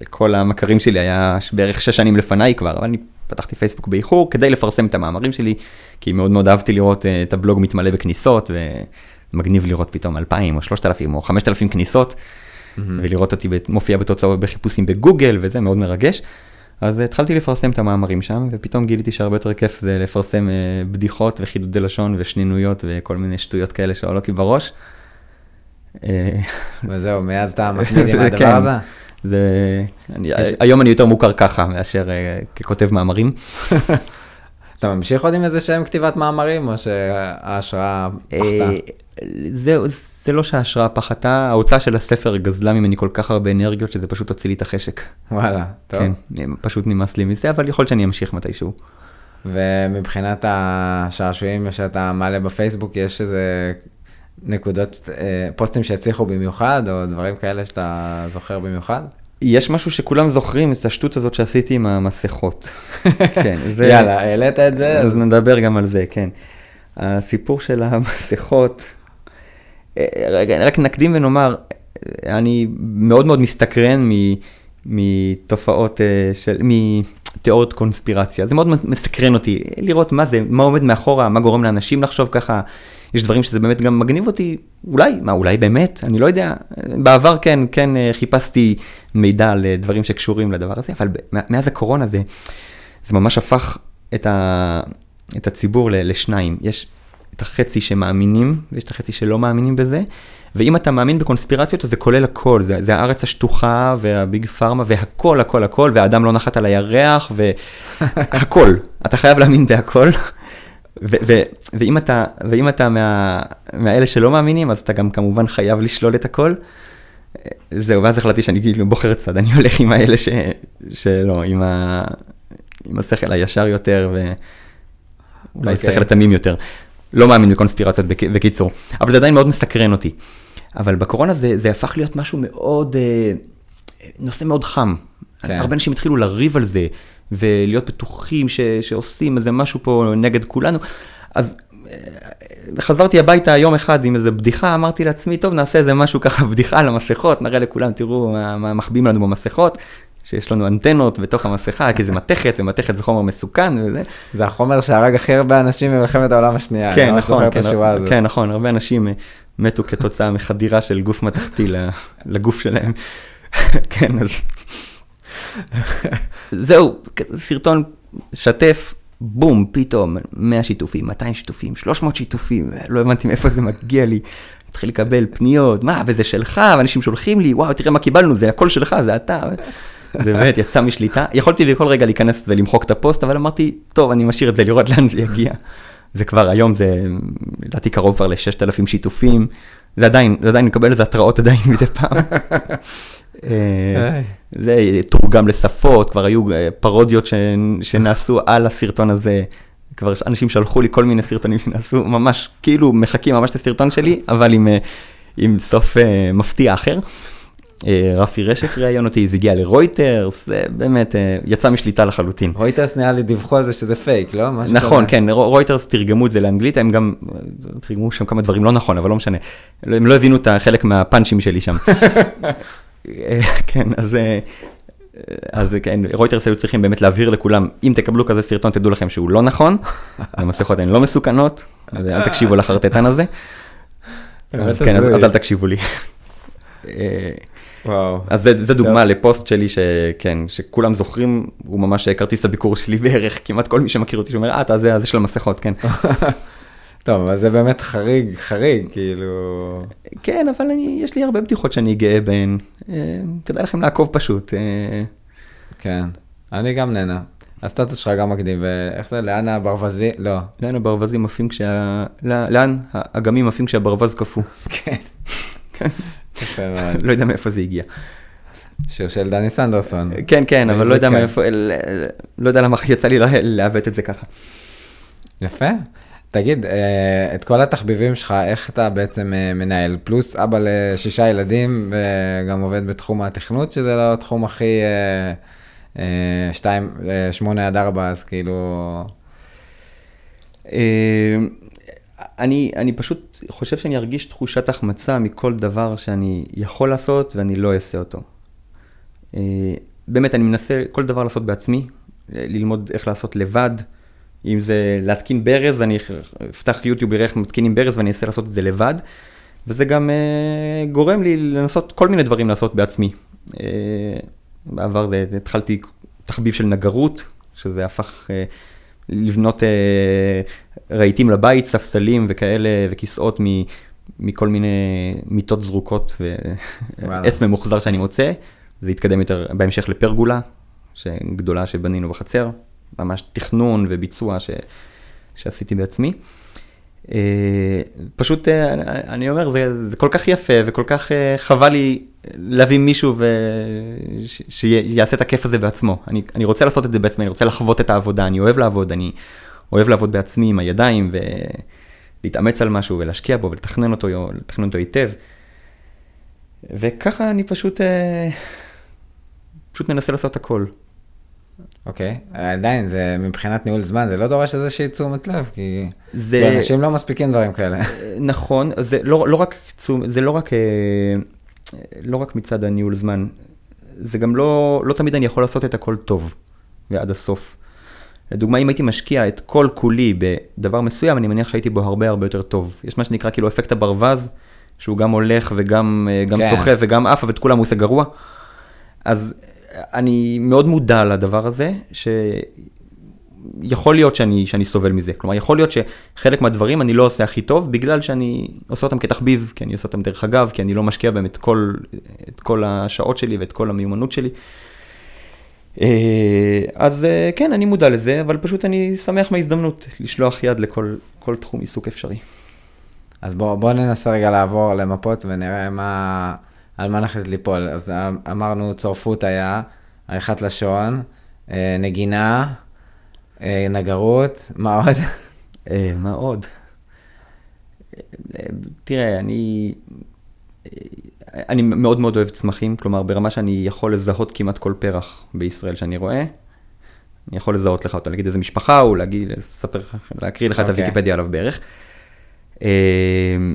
לכל המכרים שלי היה בערך 6 שנים לפניי כבר, אבל אני פתחתי פייסבוק באיחור כדי לפרסם את המאמרים שלי, כי מאוד מאוד אהבתי לראות את הבלוג מתמלא בכניסות, ומגניב לראות פתאום 2,000 או 3,000 או 5,000 כניסות, ולראות אותי מופיע בתוצאות בחיפושים בגוגל, וזה מאוד מרגש. אז התחלתי לפרסם את המאמרים שם, ופתאום גיליתי שהרבה יותר כיף זה לפרסם בדיחות וחידודי לשון ושנינויות וכל מיני שטויות כאלה שעולות לי בראש. וזהו, מאז אתה מתמיד עם הדבר הזה? היום אני יותר מוכר ככה מאשר ככותב מאמרים. אתה ממשיך עוד עם איזה שהם כתיבת מאמרים, או שההשראה פחתה? זה לא שההשראה פחתה, ההוצאה של הספר גזלה ממני כל כך הרבה אנרגיות, שזה פשוט הוציא לי את החשק. וואלה, טוב. כן, פשוט נמאס לי מזה, אבל יכול להיות שאני אמשיך מתישהו. ומבחינת השעשועים שאתה מעלה בפייסבוק, יש איזה נקודות, פוסטים שהצליחו במיוחד, או דברים כאלה שאתה זוכר במיוחד? יש משהו שכולם זוכרים, את השטות הזאת שעשיתי עם המסכות. כן, זה... יאללה, העלית את זה? אז נדבר גם על זה, כן. הסיפור של המסכות, רק נקדים ונאמר, אני מאוד מאוד מסתקרן מתופעות של, מתיאוריות קונספירציה. זה מאוד מסקרן אותי, לראות מה זה, מה עומד מאחורה, מה גורם לאנשים לחשוב ככה. יש דברים שזה באמת גם מגניב אותי, אולי, מה, אולי באמת, אני לא יודע. בעבר כן חיפשתי מידע על דברים שקשורים לדבר הזה, אבל מאז הקורונה זה ממש הפך את הציבור לשניים. יש את החצי שמאמינים, ויש את החצי שלא מאמינים בזה, ואם אתה מאמין בקונספירציות, אז זה כולל הכל, זה הארץ השטוחה, והביג פארמה, והכל, הכל, הכל, והאדם לא נחת על הירח, והכל, אתה חייב להאמין בהכל. ואם אתה מהאלה שלא מאמינים, אז אתה גם כמובן חייב לשלול את הכל. זהו, ואז החלטתי שאני כאילו בוחר צד, אני הולך עם האלה שלא, עם השכל הישר יותר, ואולי השכל התמים יותר. לא מאמין בקונספירציות בקיצור, אבל זה עדיין מאוד מסקרן אותי. אבל בקורונה זה הפך להיות משהו מאוד, נושא מאוד חם. הרבה אנשים התחילו לריב על זה, ולהיות בטוחים שעושים איזה משהו פה נגד כולנו. אז חזרתי הביתה יום אחד עם איזה בדיחה, אמרתי לעצמי, טוב, נעשה איזה משהו ככה, בדיחה על המסכות, נראה לכולם, תראו מה מחביאים לנו במסכות, שיש לנו אנטנות בתוך המסכה, כי זה מתכת, ומתכת זה חומר מסוכן, וזה. זה החומר שהרג הכי הרבה אנשים במלחמת העולם השנייה. כן, נכון, כן, נכון, הרבה אנשים מתו כתוצאה מחדירה של גוף מתכתי לגוף שלהם. כן, אז... זהו, סרטון שתף, בום, פתאום 100 שיתופים, 200 שיתופים, 300 שיתופים, לא הבנתי מאיפה זה מגיע לי, התחיל לקבל פניות, מה, וזה שלך, ואנשים שולחים לי, וואו, תראה מה קיבלנו, זה הכל שלך, זה אתה, זה באמת יצא משליטה, יכולתי לכל רגע להיכנס ולמחוק את הפוסט, אבל אמרתי, טוב, אני משאיר את זה לראות לאן זה יגיע, זה כבר היום, זה, לדעתי קרוב כבר ל-6,000 שיתופים, זה עדיין, נקבל איזה התראות עדיין מדי פעם. זה תורגם לשפות, כבר היו פרודיות שנעשו על הסרטון הזה, כבר אנשים שלחו לי כל מיני סרטונים שנעשו, ממש כאילו מחכים ממש את הסרטון שלי, אבל עם סוף מפתיע אחר. רפי רשף ראיון אותי, זה הגיע לרויטרס, זה באמת יצא משליטה לחלוטין. רויטרס נראה לי דיווחו על זה שזה פייק, לא? נכון, כן, רויטרס תרגמו את זה לאנגלית, הם גם תרגמו שם כמה דברים לא נכון, אבל לא משנה, הם לא הבינו את חלק מהפאנצ'ים שלי שם. כן, אז כן, רויטרס היו צריכים באמת להבהיר לכולם, אם תקבלו כזה סרטון תדעו לכם שהוא לא נכון, המסכות הן לא מסוכנות, ואל תקשיבו לחרטטן הזה, אז כן, אז אל תקשיבו לי. אז זה דוגמה לפוסט שלי שכולם זוכרים, הוא ממש כרטיס הביקור שלי בערך, כמעט כל מי שמכיר אותי שאומר, אתה זה של המסכות, כן. טוב, אז זה באמת חריג, כאילו... כן, אבל יש לי הרבה בדיחות שאני גאה בהן. כדאי לכם לעקוב פשוט. כן, אני גם נהנה. הסטטוס שלך גם מקדים, ואיך זה? לאן הברווזים? לא. לאן הברווזים מפים כשה... לאן האגמים מפים כשהברווז קפוא. כן. כן. לא יודע מאיפה זה הגיע. שיר של דני סנדרסון. כן, כן, אבל לא יודע מאיפה... לא יודע למה יצא לי להוות את זה ככה. יפה. תגיד, את כל התחביבים שלך, איך אתה בעצם מנהל? פלוס אבא ל6 ילדים, וגם עובד בתחום התכנות, שזה לא התחום הכי 8-4, אז כאילו... אני פשוט חושב שאני ארגיש תחושת החמצה מכל דבר שאני יכול לעשות ואני לא אעשה אותו. באמת, אני מנסה כל דבר לעשות בעצמי, ללמוד איך לעשות לבד, אם זה להתקין ברז, אני אפתח יוטיוב ויראה איך מתקינים ברז ואני אעשה לעשות את זה לבד, וזה גם גורם לי לנסות כל מיני דברים לעשות בעצמי. בעבר התחלתי תחביב של נגרות, שזה הפך לבנות רהיטים לבית, ספסלים וכאלה וכיסאות מכל מיני מיטות זרוקות ועץ ממוחזר שאני מוצא. זה התקדם יותר בהמשך לפרגולה, שגדולה שבנינו בחצר, ממש תכנון וביצוע שעשיתי בעצמי. פשוט אני אומר, זה כל כך יפה וכל כך חבל לי להביא מישהו שיעשה את הכיף הזה בעצמו. אני רוצה לעשות את זה בעצמי, אני רוצה לחוות את העבודה, אני אוהב לעבוד, אני אוהב לעבוד בעצמי עם הידיים ולהתאמץ על משהו ולהשקיע בו ולתכנן אותו היטב. וככה אני פשוט מנסה לעשות הכל. אוקיי, עדיין, זה מבחינת ניהול זמן, זה לא דורש איזושהי תשומת לב, כי אנשים לא מספיקים דברים כאלה. נכון, זה לא רק מצד הניהול זמן, זה גם לא תמיד אני יכול לעשות את הכל טוב, ועד הסוף. לדוגמה, אם הייתי משקיע את כל כולי בדבר מסוים, אני מניח שהייתי בו הרבה הרבה יותר טוב. יש מה שנקרא כאילו אפקט הברווז, שהוא גם הולך וגם סוחף וגם אף, ואת כולם הוא עושה גרוע. אז אני מאוד מודע לדבר הזה, שיכול להיות שאני סובל מזה. כלומר, יכול להיות שחלק מהדברים אני לא עושה הכי טוב, בגלל שאני עושה אותם כתחביב, כי אני עושה אותם דרך אגב, כי אני לא משקיע בהם את כל השעות שלי ואת כל המיומנות שלי. אז כן, אני מודע לזה, אבל פשוט אני שמח מההזדמנות לשלוח יד לכל תחום עיסוק אפשרי. אז בואו ננסה רגע לעבור למפות ונראה על מה נחלט ליפול. אז אמרנו צורפות היה, עריכת לשון, נגינה, נגרות, מה עוד? מה עוד? תראה, אני מאוד מאוד אוהב צמחים, כלומר ברמה שאני יכול לזהות כמעט כל פרח בישראל שאני רואה, אני יכול לזהות לך אותו, להגיד איזה משפחה או להקריא לך את הוויקיפדיה עליו בערך.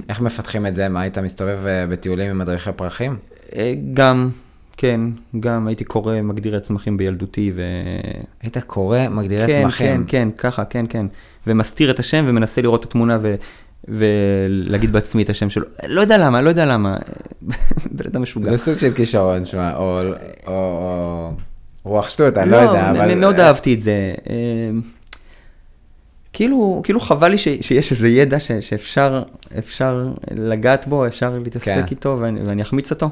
איך מפתחים את זה? מה, היית מסתובב בטיולים עם מדריכי פרחים? גם, כן, גם הייתי קורא מגדירי צמחים בילדותי ו... היית קורא מגדירי צמחים? כן, כן, ככה, כן, כן. ומסתיר את השם ומנסה לראות את התמונה ולהגיד בעצמי את השם שלו. לא יודע למה. בן אדם משוגע. זה סוג של כישרון, שמה, או רוח שטות, אני לא יודע, אבל... מאוד אהבתי את זה. כאילו חבל לי שיש איזה ידע שאפשר לגעת בו, אפשר להתעסק איתו ואני אחמיץ אותו.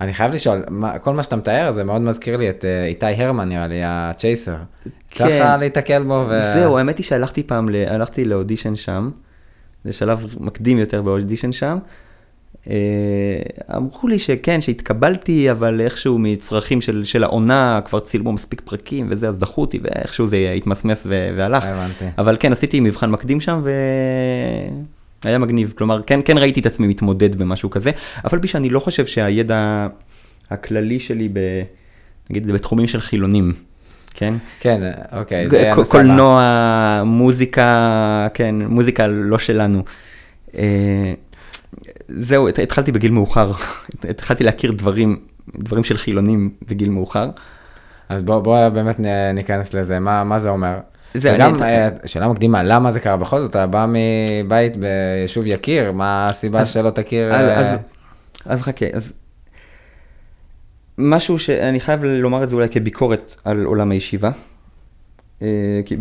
אני חייב לשאול, כל מה שאתה מתאר, זה מאוד מזכיר לי את איתי הרמן, נראה לי, הצ'ייסר. ככה להתקל בו ו... זהו, האמת היא שהלכתי לאודישן שם, זה שלב מקדים יותר באודישן שם, אמרו לי שכן, שהתקבלתי, אבל איכשהו מצרכים של העונה, כבר צילמו מספיק פרקים וזה, אז דחו אותי, ואיכשהו זה התמסמס והלך. הבנתי. אבל כן, עשיתי מבחן מקדים שם, והיה מגניב. כלומר, כן ראיתי את עצמי מתמודד במשהו כזה, אבל בי שאני לא חושב שהידע הכללי שלי, נגיד, בתחומים של חילונים. כן? כן, אוקיי. קולנוע, מוזיקה, כן, מוזיקה לא שלנו. זהו, התחלתי בגיל מאוחר, התחלתי להכיר דברים של חילונים בגיל מאוחר. אז בואו באמת ניכנס לזה, מה זה אומר? וגם שאלה מקדימה, למה זה קרה בכל זאת? אתה בא מבית ביישוב יקיר, מה הסיבה שלא תכיר? אז חכה, אז משהו שאני חייב לומר את זה אולי כביקורת על עולם הישיבה,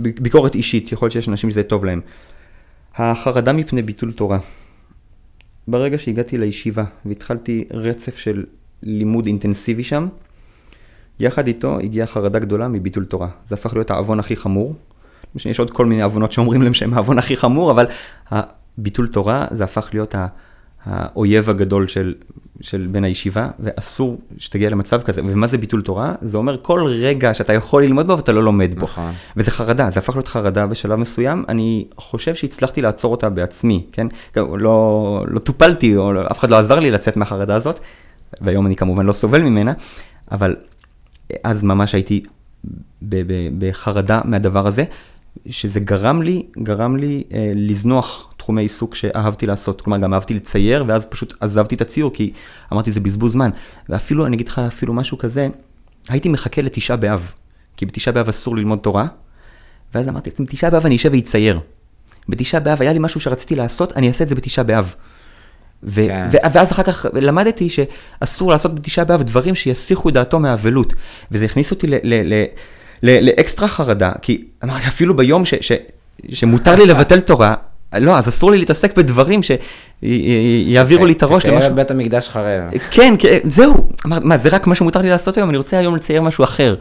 ביקורת אישית, יכול להיות שיש אנשים שזה טוב להם. החרדה מפני ביטול תורה. ברגע שהגעתי לישיבה והתחלתי רצף של לימוד אינטנסיבי שם, יחד איתו הגיעה חרדה גדולה מביטול תורה. זה הפך להיות העוון הכי חמור. יש עוד כל מיני עוונות שאומרים להם שהם העוון הכי חמור, אבל ביטול תורה זה הפך להיות האויב הגדול של בן הישיבה, ואסור שתגיע למצב כזה. ומה זה ביטול תורה? זה אומר כל רגע שאתה יכול ללמוד בו, ואתה לא לומד בו. נכון. וזה חרדה, זה הפך להיות חרדה בשלב מסוים. אני חושב שהצלחתי לעצור אותה בעצמי, כן? לא טופלתי, או אף אחד לא עזר לי לצאת מהחרדה הזאת, והיום אני כמובן לא סובל ממנה, אבל אז ממש הייתי בחרדה מהדבר הזה, שזה גרם לי לזנוח תחומי עיסוק שאהבתי לעשות. כלומר, גם אהבתי לצייר, ואז פשוט עזבתי את הציור, כי אמרתי, זה בזבוז זמן. ואפילו, אני אגיד לך, אפילו משהו כזה, הייתי מחכה לתשעה באב, כי בתשעה באב אסור ללמוד תורה, ואז אמרתי, בתשעה באב אני אשב ויצייר. בתשעה באב היה לי משהו שרציתי לעשות, אני אעשה את זה בתשעה באב. ואז אחר כך למדתי שאסור לעשות בתשעה באב דברים שיסיחו דעתו מהאבלות. וזה הכניס אותי לאקסטרה חרדה, כי אמרתי, אפילו ביום שמותר לי לבטל תורה, לא, אז אסור לי להתעסק בדברים שיעבירו לי את הראש למשהו. תתאר את בית המקדש חרב. כן, זהו. אמרתי, מה, זה רק מה שמותר לי לעשות היום, אני רוצה היום לצייר משהו אחר.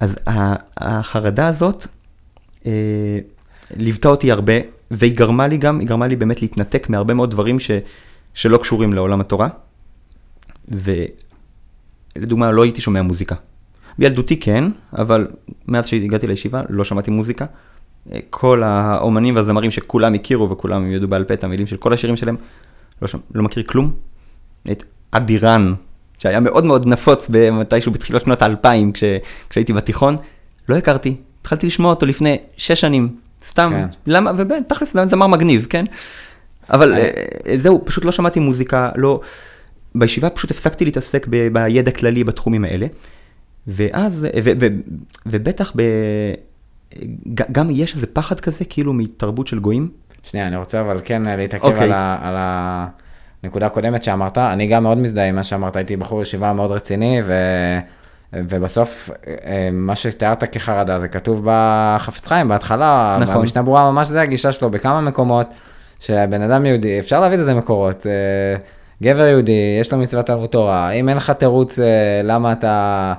אז החרדה הזאת ליוותה אותי הרבה, והיא גרמה לי גם, היא גרמה לי באמת להתנתק מהרבה מאוד דברים שלא קשורים לעולם התורה, ולדוגמה, לא הייתי שומע מוזיקה. בילדותי כן, אבל מאז שהגעתי לישיבה לא שמעתי מוזיקה. כל האומנים והזמרים שכולם הכירו וכולם ידעו בעל פה את המילים של כל השירים שלהם, לא מכיר כלום. את אבירן, שהיה מאוד מאוד נפוץ במתישהו בתחילות שנות ה-2000, כשהייתי בתיכון, לא הכרתי. התחלתי לשמוע אותו לפני 6 שנים, סתם. כן. למה? ובתכלס זמר מגניב, כן? אבל זהו, פשוט לא שמעתי מוזיקה, לא... בישיבה פשוט הפסקתי להתעסק בידע כללי בתחומים האלה. ואז, ובטח גם יש איזה פחד כזה, כאילו מתרבות של גויים. שנייה, אני רוצה אבל כן להתעכב על הנקודה הקודמת שאמרת. אני גם מאוד מזדהה עם מה שאמרת, הייתי בחור ישיבה מאוד רציני, ובסוף מה שתיארת כחרדה, זה כתוב בחפץ חיים, בהתחלה, במשנה ברורה ממש זה הגישה שלו, בכמה מקומות, שבן אדם יהודי, אפשר להביא את זה מקורות, גבר יהודי, יש לו מצוות תלמוד תורה, אם אין לך תירוץ למה אתה...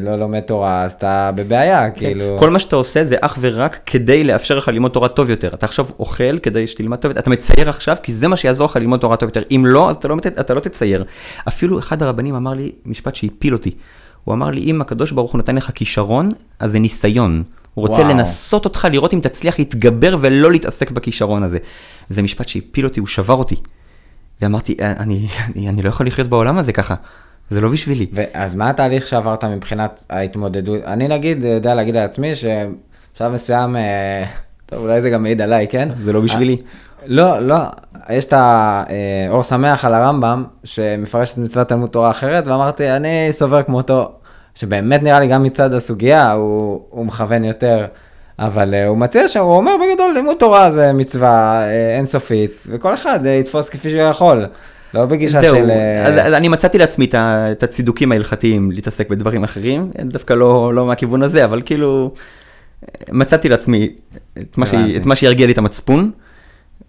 לא לומד תורה, אז אתה בבעיה, כאילו... כל מה שאתה עושה זה אך ורק כדי לאפשר לך ללמוד תורה טוב יותר. אתה עכשיו אוכל כדי שתלמד טוב יותר, אתה מצייר עכשיו כי זה מה שיעזור לך ללמוד תורה טוב יותר. אם לא, אז אתה לא תצייר. אפילו אחד הרבנים אמר לי משפט שהפיל אותי. הוא אמר לי, אם הקדוש ברוך הוא נתן לך כישרון, אז זה ניסיון. הוא רוצה לנסות אותך, לראות אם תצליח להתגבר ולא להתעסק בכישרון הזה. זה משפט שהפיל אותי, הוא שבר אותי. ואמרתי, אני לא יכול לחיות בעולם הזה ככה. זה לא בשבילי. אז מה התהליך שעברת מבחינת ההתמודדות? אני נגיד, יודע להגיד על עצמי שבשלב מסוים, טוב, אולי זה גם מעיד עליי, כן? זה לא בשבילי. לא, לא. יש את האור שמח על הרמב"ם, שמפרש את מצוות תלמוד תורה אחרת, ואמרתי, אני סובר כמו אותו, שבאמת נראה לי גם מצד הסוגיה, הוא מכוון יותר, אבל הוא מציע שהוא אומר בגדול, לימוד תורה זה מצווה אינסופית, וכל אחד יתפוס כפי שהוא יכול. לא בגישה של... אני מצאתי לעצמי את הצידוקים ההלכתיים להתעסק בדברים אחרים, דווקא לא מהכיוון הזה, אבל כאילו מצאתי לעצמי את מה שירגיע לי את המצפון,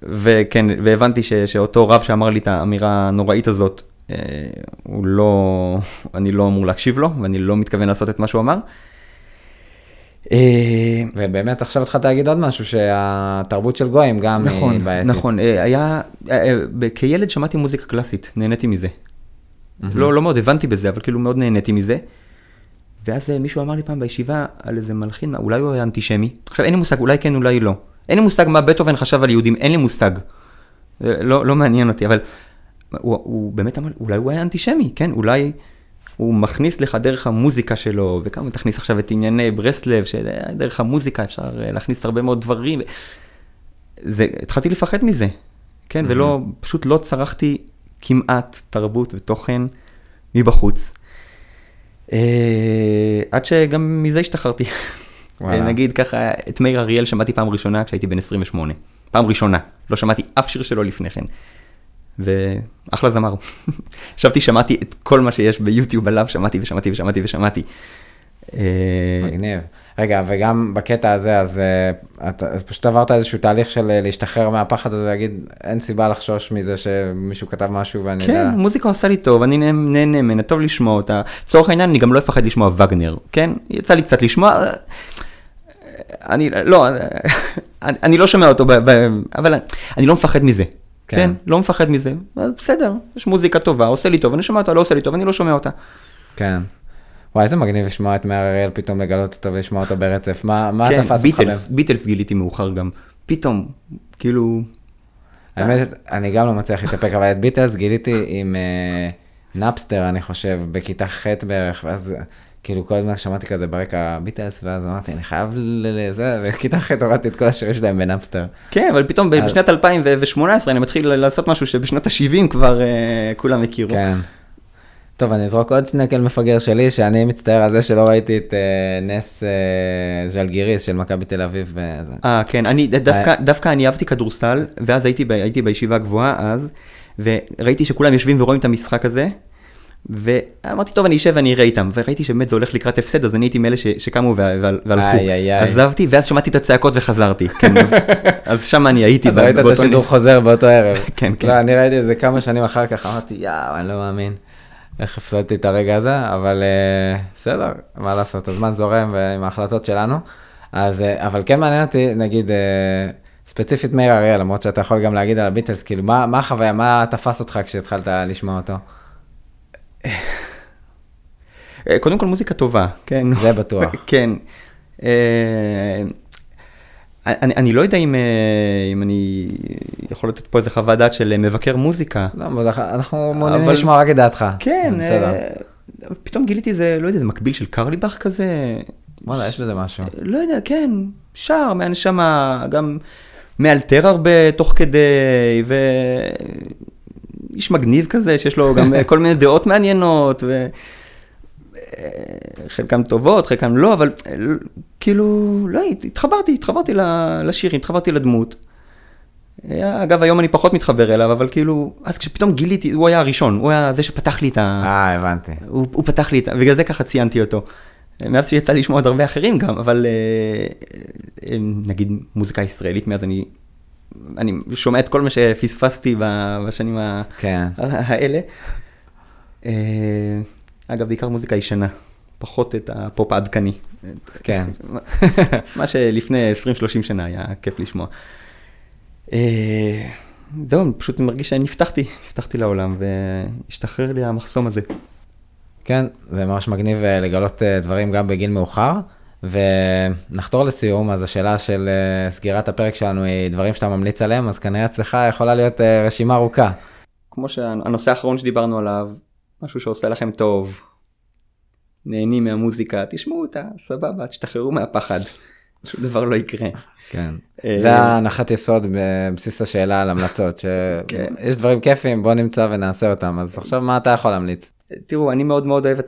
וכן, והבנתי שאותו רב שאמר לי את האמירה הנוראית הזאת, הוא לא... אני לא אמור להקשיב לו, ואני לא מתכוון לעשות את מה שהוא אמר. ובאמת עכשיו התחלת להגיד עוד משהו שהתרבות של גויים גם היא בעייתית. נכון, היה, כילד שמעתי מוזיקה קלאסית, נהניתי מזה. לא מאוד הבנתי בזה, אבל כאילו מאוד נהניתי מזה. ואז מישהו אמר לי פעם בישיבה על איזה מלחין, אולי הוא היה אנטישמי. עכשיו אין לי מושג, אולי כן, אולי לא. אין לי מושג מה בטהובן חשב על יהודים, אין לי מושג. לא מעניין אותי, אבל הוא באמת אמר, אולי הוא היה אנטישמי, כן, אולי... הוא מכניס לך דרך המוזיקה שלו, וכמה תכניס עכשיו את ענייני ברסלב, שדרך המוזיקה אפשר להכניס הרבה מאוד דברים. התחלתי לפחד מזה, כן? ולא, פשוט לא צרכתי כמעט תרבות ותוכן מבחוץ. עד שגם מזה השתחררתי. נגיד ככה, את מאיר אריאל שמעתי פעם ראשונה כשהייתי בן 28. פעם ראשונה, לא שמעתי אף שיר שלו לפני כן. ואחלה זמר. שבתי, שמעתי את כל מה שיש ביוטיוב עליו, שמעתי. מגניב. רגע, וגם בקטע הזה, אז פשוט עברת איזשהו תהליך של להשתחרר מהפחד הזה, להגיד, אין סיבה לחשוש מזה שמישהו כתב משהו ואני יודע... כן, מוזיקה עושה לי טוב, אני נהנה ממנה, טוב לשמוע אותה. צורך העניין, אני גם לא אפחד לשמוע וגנר, כן? יצא לי קצת לשמוע... אני לא שומע אותו, אבל אני לא מפחד מזה. כן, לא מפחד מזה, אז בסדר, יש מוזיקה טובה, עושה לי טוב, אני שומע אותה, לא עושה לי טוב, אני לא שומע אותה. כן. וואי, איזה מגניב לשמוע את מאיר אריאל, פתאום לגלות אותו ולשמוע אותו ברצף. מה תפס אותך? ביטלס גיליתי מאוחר גם. פתאום, כאילו... האמת, אני גם לא מצליח להתאפק, אבל את ביטלס גיליתי עם נאפסטר, אני חושב, בכיתה ח' בערך, ואז... כאילו כל הזמן שמעתי כזה ברקע ביטלס, ואז אמרתי, אני חייב לזה, וכיתה אחת הורדתי את כל השירים שלהם בנאפסטר. כן, אבל פתאום בשנת 2018 אני מתחיל לעשות משהו שבשנות ה-70 כבר כולם הכירו. כן. טוב, אני אזרוק עוד שנקל מפגר שלי, שאני מצטער על זה שלא ראיתי את נס ז'לגיריס של מכבי תל אביב. כן, אני דווקא אני אהבתי כדורסל, ואז הייתי בישיבה גבוהה אז, וראיתי שכולם יושבים ורואים את המשחק הזה, ואמרתי, טוב, אני אשב ואני אראה איתם, וראיתי שבאמת זה הולך לקראת הפסד, אז אני הייתי מאלה שקמו והלכו, עזבתי, ואז שמעתי את הצעקות וחזרתי, אז שם אני הייתי. אז ראית את השידור חוזר באותו ערב. כן, כן. אני ראיתי את זה כמה שנים אחר כך, אמרתי, יאו, אני לא מאמין, איך הפסדתי את הרגע הזה, אבל בסדר, מה לעשות, הזמן זורם עם ההחלטות שלנו, אבל כן מעניין אותי, נגיד, ספציפית מאיר אריאל, למרות שאתה יכול גם להגיד על הביטלס, כאילו, מה החוויה, מה תפס אותך כשהתחלת לשמוע אותו? קודם כל מוזיקה טובה, כן. זה בטוח. כן. אני לא יודע אם אני יכול לתת פה איזה חוות דעת של מבקר מוזיקה. לא, אנחנו מעוניינים לשמוע רק את דעתך. כן. פתאום גיליתי זה, לא יודע, זה מקביל של קרליבך כזה. וואלה, יש לזה משהו. לא יודע, כן. שר מהנשמה, גם מאלתר הרבה תוך כדי, ו... איש מגניב כזה, שיש לו גם כל מיני דעות מעניינות, חלקם טובות, חלקם לא, אבל כאילו, לא, התחברתי לשירים, התחברתי לדמות. אגב, היום אני פחות מתחבר אליו, אבל כאילו, אז כשפתאום גיליתי, הוא היה הראשון, הוא היה זה שפתח לי את ה... הבנתי. הוא פתח לי את ה... בגלל זה ככה ציינתי אותו. מאז שיצא לי לשמוע עוד הרבה אחרים גם, אבל נגיד מוזיקה ישראלית, מאז אני שומע את כל מה שפספסתי בשנים האלה. אגב, בעיקר מוזיקה ישנה, פחות את הפופ העדכני. כן. מה שלפני 20-30 שנה היה כיף לשמוע. דום, פשוט מרגיש שאני נפתחתי לעולם, והשתחרר לי המחסום הזה. כן, זה ממש מגניב לגלות דברים גם בגיל מאוחר. ונחתור לסיום, אז השאלה של סגירת הפרק שלנו היא דברים שאתה ממליץ עליהם, אז כנראה אצלך יכולה להיות רשימה ארוכה. כמו שהנושא האחרון שדיברנו עליו, משהו שעושה לכם טוב, נהנים מהמוזיקה, תשמעו אותה, סבבה, תשתחררו מהפחד, שום דבר לא יקרה. כן, זה הנחת יסוד בבסיס השאלה על המלצות, שיש דברים כיפים, בוא נמצא ונעשה אותם, אז עכשיו מה אתה יכול להמליץ? תראו, אני מאוד מאוד אוהב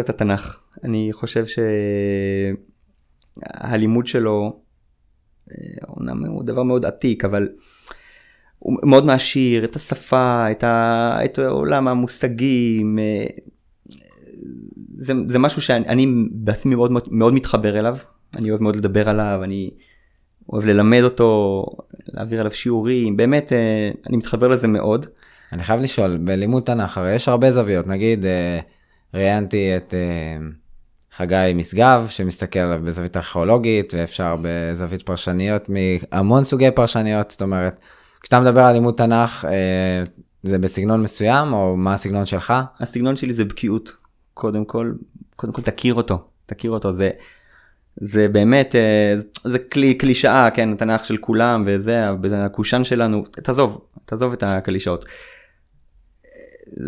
את התנ"ך. אני חושב שהלימוד שלו, אומנם הוא דבר מאוד עתיק, אבל הוא מאוד מעשיר את השפה, את העולם המושגים. זה משהו שאני בעצמי מאוד מאוד מתחבר אליו. אני אוהב מאוד לדבר עליו, אני אוהב ללמד אותו, להעביר עליו שיעורים. באמת, אני מתחבר לזה מאוד. אני חייב לשאול, בלימוד תנ"ך, הרי יש הרבה זוויות, נגיד, ראיינתי את חגי מסגב, שמסתכל עליו בזווית ארכיאולוגית, ואפשר בזווית פרשניות, מהמון סוגי פרשניות, זאת אומרת, כשאתה מדבר על לימוד תנ"ך, זה בסגנון מסוים, או מה הסגנון שלך? הסגנון שלי זה בקיאות, קודם כל תכיר אותו, זה באמת, זה קלישאה, כן, התנ"ך של כולם, וזה הקושן שלנו, תעזוב את הקלישאות.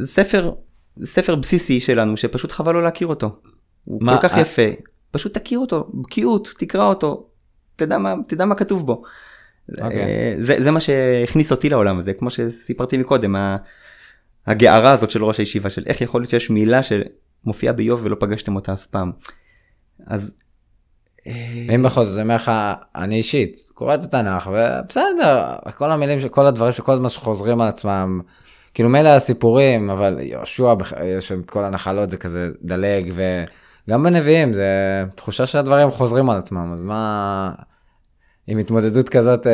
ספר בסיסי שלנו שפשוט חבל לא להכיר אותו. הוא כל כך יפה. פשוט תכיר אותו, בקיאות, תקרא אותו, תדע מה כתוב בו. זה מה שהכניס אותי לעולם הזה, כמו שסיפרתי מקודם, הגערה הזאת של ראש הישיבה, של איך יכול להיות שיש מילה שמופיעה באיוב ולא פגשתם אותה אף פעם. אז... אם בכל זאת, זה אומר לך, אני אישית, קורא את התנ"ך, ובסדר, כל המילים, כל הדברים שכל הזמן שחוזרים על עצמם, כאילו מילא הסיפורים, אבל יהושע, יש כל הנחלות, זה כזה דלג, וגם בנביאים, זה תחושה שהדברים חוזרים על עצמם, אז מה, עם התמודדות כזאת,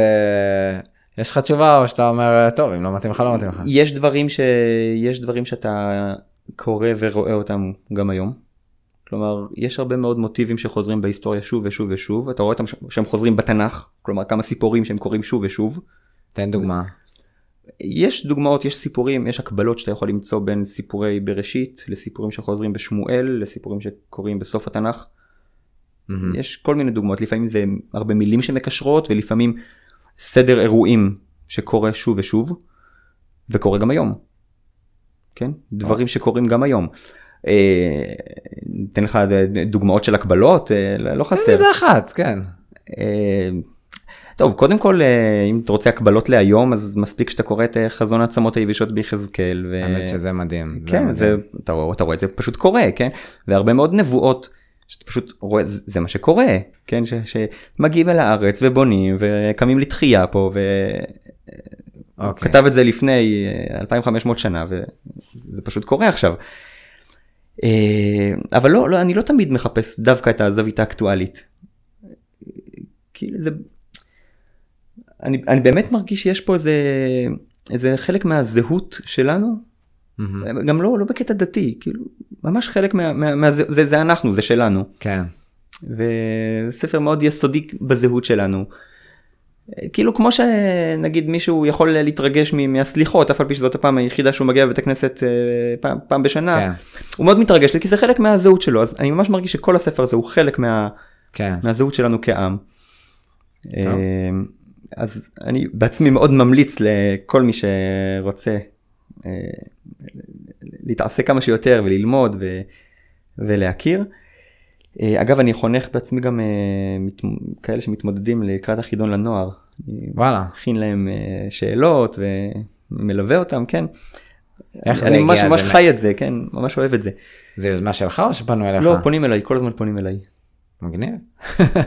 יש לך תשובה, או שאתה אומר, טוב, אם לא מתאים לך, לא מתאים לך. יש דברים שאתה קורא ורואה אותם גם היום. כלומר, יש הרבה מאוד מוטיבים שחוזרים בהיסטוריה שוב ושוב ושוב. אתה רואה אותם שהם חוזרים בתנ"ך, כלומר, כמה סיפורים שהם קוראים שוב ושוב. תן דוגמה. יש דוגמאות, יש סיפורים, יש הקבלות שאתה יכול למצוא בין סיפורי בראשית לסיפורים שחוזרים בשמואל, לסיפורים שקוראים בסוף התנך. יש כל מיני דוגמאות, לפעמים זה הרבה מילים שמקשרות, ולפעמים סדר אירועים שקורה שוב ושוב, וקורה גם היום. כן? דברים שקורים גם היום. אתן לך דוגמאות של הקבלות, לא חסר. תן איזה אחת, כן. טוב, קודם כל, אם אתה רוצה הקבלות להיום, אז מספיק שאתה קורא את חזון העצמות היבשות ביחזקאל. האמת שזה מדהים. כן, אתה רואה את זה פשוט קורה, כן? והרבה מאוד נבואות, שאתה פשוט רואה, זה מה שקורה, כן? שמגיעים אל הארץ ובונים וקמים לתחייה פה, וכתב את זה לפני 2500 שנה, וזה פשוט קורה עכשיו. אבל לא, אני לא תמיד מחפש דווקא את הזווית האקטואלית. כאילו זה... אני באמת מרגיש שיש פה איזה חלק מהזהות שלנו, גם לא בקטע דתי, כאילו, ממש חלק מה זה אנחנו, זה שלנו. כן. וספר מאוד יסודי בזהות שלנו. כאילו, כמו שנגיד מישהו יכול להתרגש מהסליחות, אף על פי שזאת הפעם היחידה שהוא מגיע בבית הכנסת פעם בשנה, הוא מאוד מתרגש, כי זה חלק מהזהות שלו, אז אני ממש מרגיש שכל הספר הזה הוא חלק מהזהות שלנו כעם. טוב. אז אני בעצמי מאוד ממליץ לכל מי שרוצה להתעסק כמה שיותר וללמוד ולהכיר. אגב, אני חונך בעצמי גם כאלה שמתמודדים לקראת החידון לנוער. וואלה. מכין להם שאלות ומלווה אותם, כן. אני ממש ממש חי את זה, כן, ממש אוהב את זה. זה יוזמה שלך או שפנו אליך? לא, פונים אליי, כל הזמן פונים אליי. מגניב.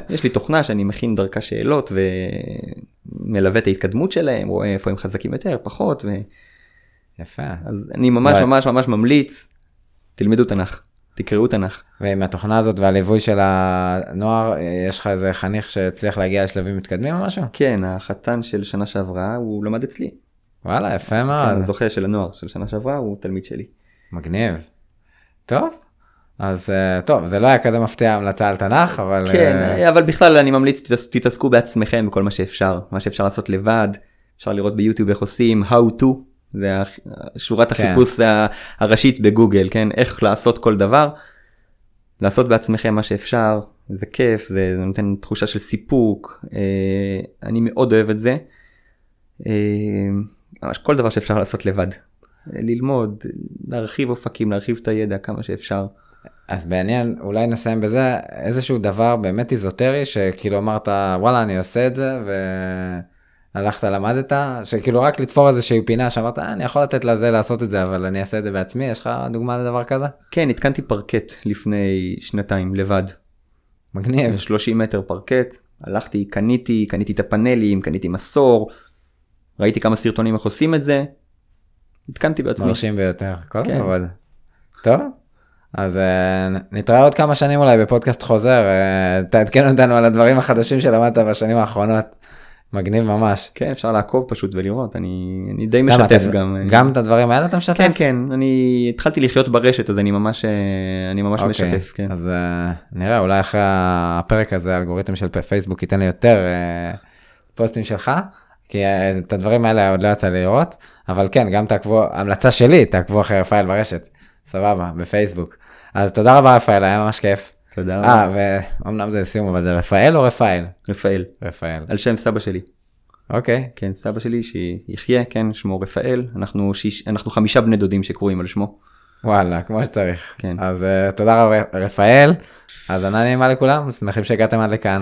יש לי תוכנה שאני מכין דרכה שאלות ומלווה את ההתקדמות שלהם, רואה איפה הם חזקים יותר, פחות. יפה. אז אני ממש ממש ממש ממליץ, תלמדו תנ"ך, תקראו תנ"ך. ומהתוכנה הזאת והליווי של הנוער, יש לך איזה חניך שהצליח להגיע לשלבים מתקדמים או משהו? כן, החתן של שנה שעברה הוא למד אצלי. וואלה, יפה מאוד. כן, זוכה של הנוער של שנה שעברה הוא תלמיד שלי. מגניב. טוב. אז טוב, זה לא היה כזה מפתיע המלצה על תנ"ך, אבל... כן, אבל בכלל אני ממליץ, תתעסקו בעצמכם בכל מה שאפשר. מה שאפשר לעשות לבד, אפשר לראות ביוטיוב איך עושים, How to, זה שורת החיפוש הראשית בגוגל, כן? איך לעשות כל דבר, לעשות בעצמכם מה שאפשר, זה כיף, זה נותן תחושה של סיפוק, אני מאוד אוהב את זה. ממש כל דבר שאפשר לעשות לבד. ללמוד, להרחיב אופקים, להרחיב את הידע כמה שאפשר. אז בעניין, אולי נסיים בזה, איזשהו דבר באמת איזוטרי, שכאילו אמרת, וואלה, אני עושה את זה, והלכת, למדת, שכאילו רק לתפור איזושהי פינה, שאמרת, אני יכול לתת לזה לעשות את זה, אבל אני אעשה את זה בעצמי, יש לך דוגמה לדבר כזה? כן, התקנתי פרקט לפני 2 לבד. מגניב. 30 מטר פרקט, הלכתי, קניתי את הפאנלים, קניתי מסור, ראיתי כמה סרטונים איך עושים את זה, התקנתי בעצמי. מרשים ביותר, כל כן. עבוד. טוב. אז נתראה עוד כמה שנים אולי בפודקאסט חוזר, תעדכן אותנו על הדברים החדשים שלמדת בשנים האחרונות, מגניב ממש. כן, אפשר לעקוב פשוט ולראות, אני די משתף גם. גם את הדברים האלה אתה משתף? כן, כן, אני התחלתי לחיות ברשת, אז אני ממש משתף, כן. אז נראה, אולי אחרי הפרק הזה, האלגוריתם של פייסבוק ייתן לי יותר פוסטים שלך, כי את הדברים האלה עוד לא יצא לראות, אבל כן, גם תעקבו, המלצה שלי, תעקבו אחרי רפאל ברשת. סבבה, בפייסבוק. אז תודה רבה רפאל, היה ממש כיף. תודה רבה. ואומנם זה סיום, אבל זה רפאל או רפאל? רפאל. רפאל. על שם סבא שלי. אוקיי. כן, סבא שלי שיחיה, כן, שמו רפאל. אנחנו 5 בני דודים שקוראים על שמו. וואלה, כמו שצריך. כן. אז תודה רבה רפאל. אז ענה נעימה לכולם, שמחים שהגעתם עד לכאן.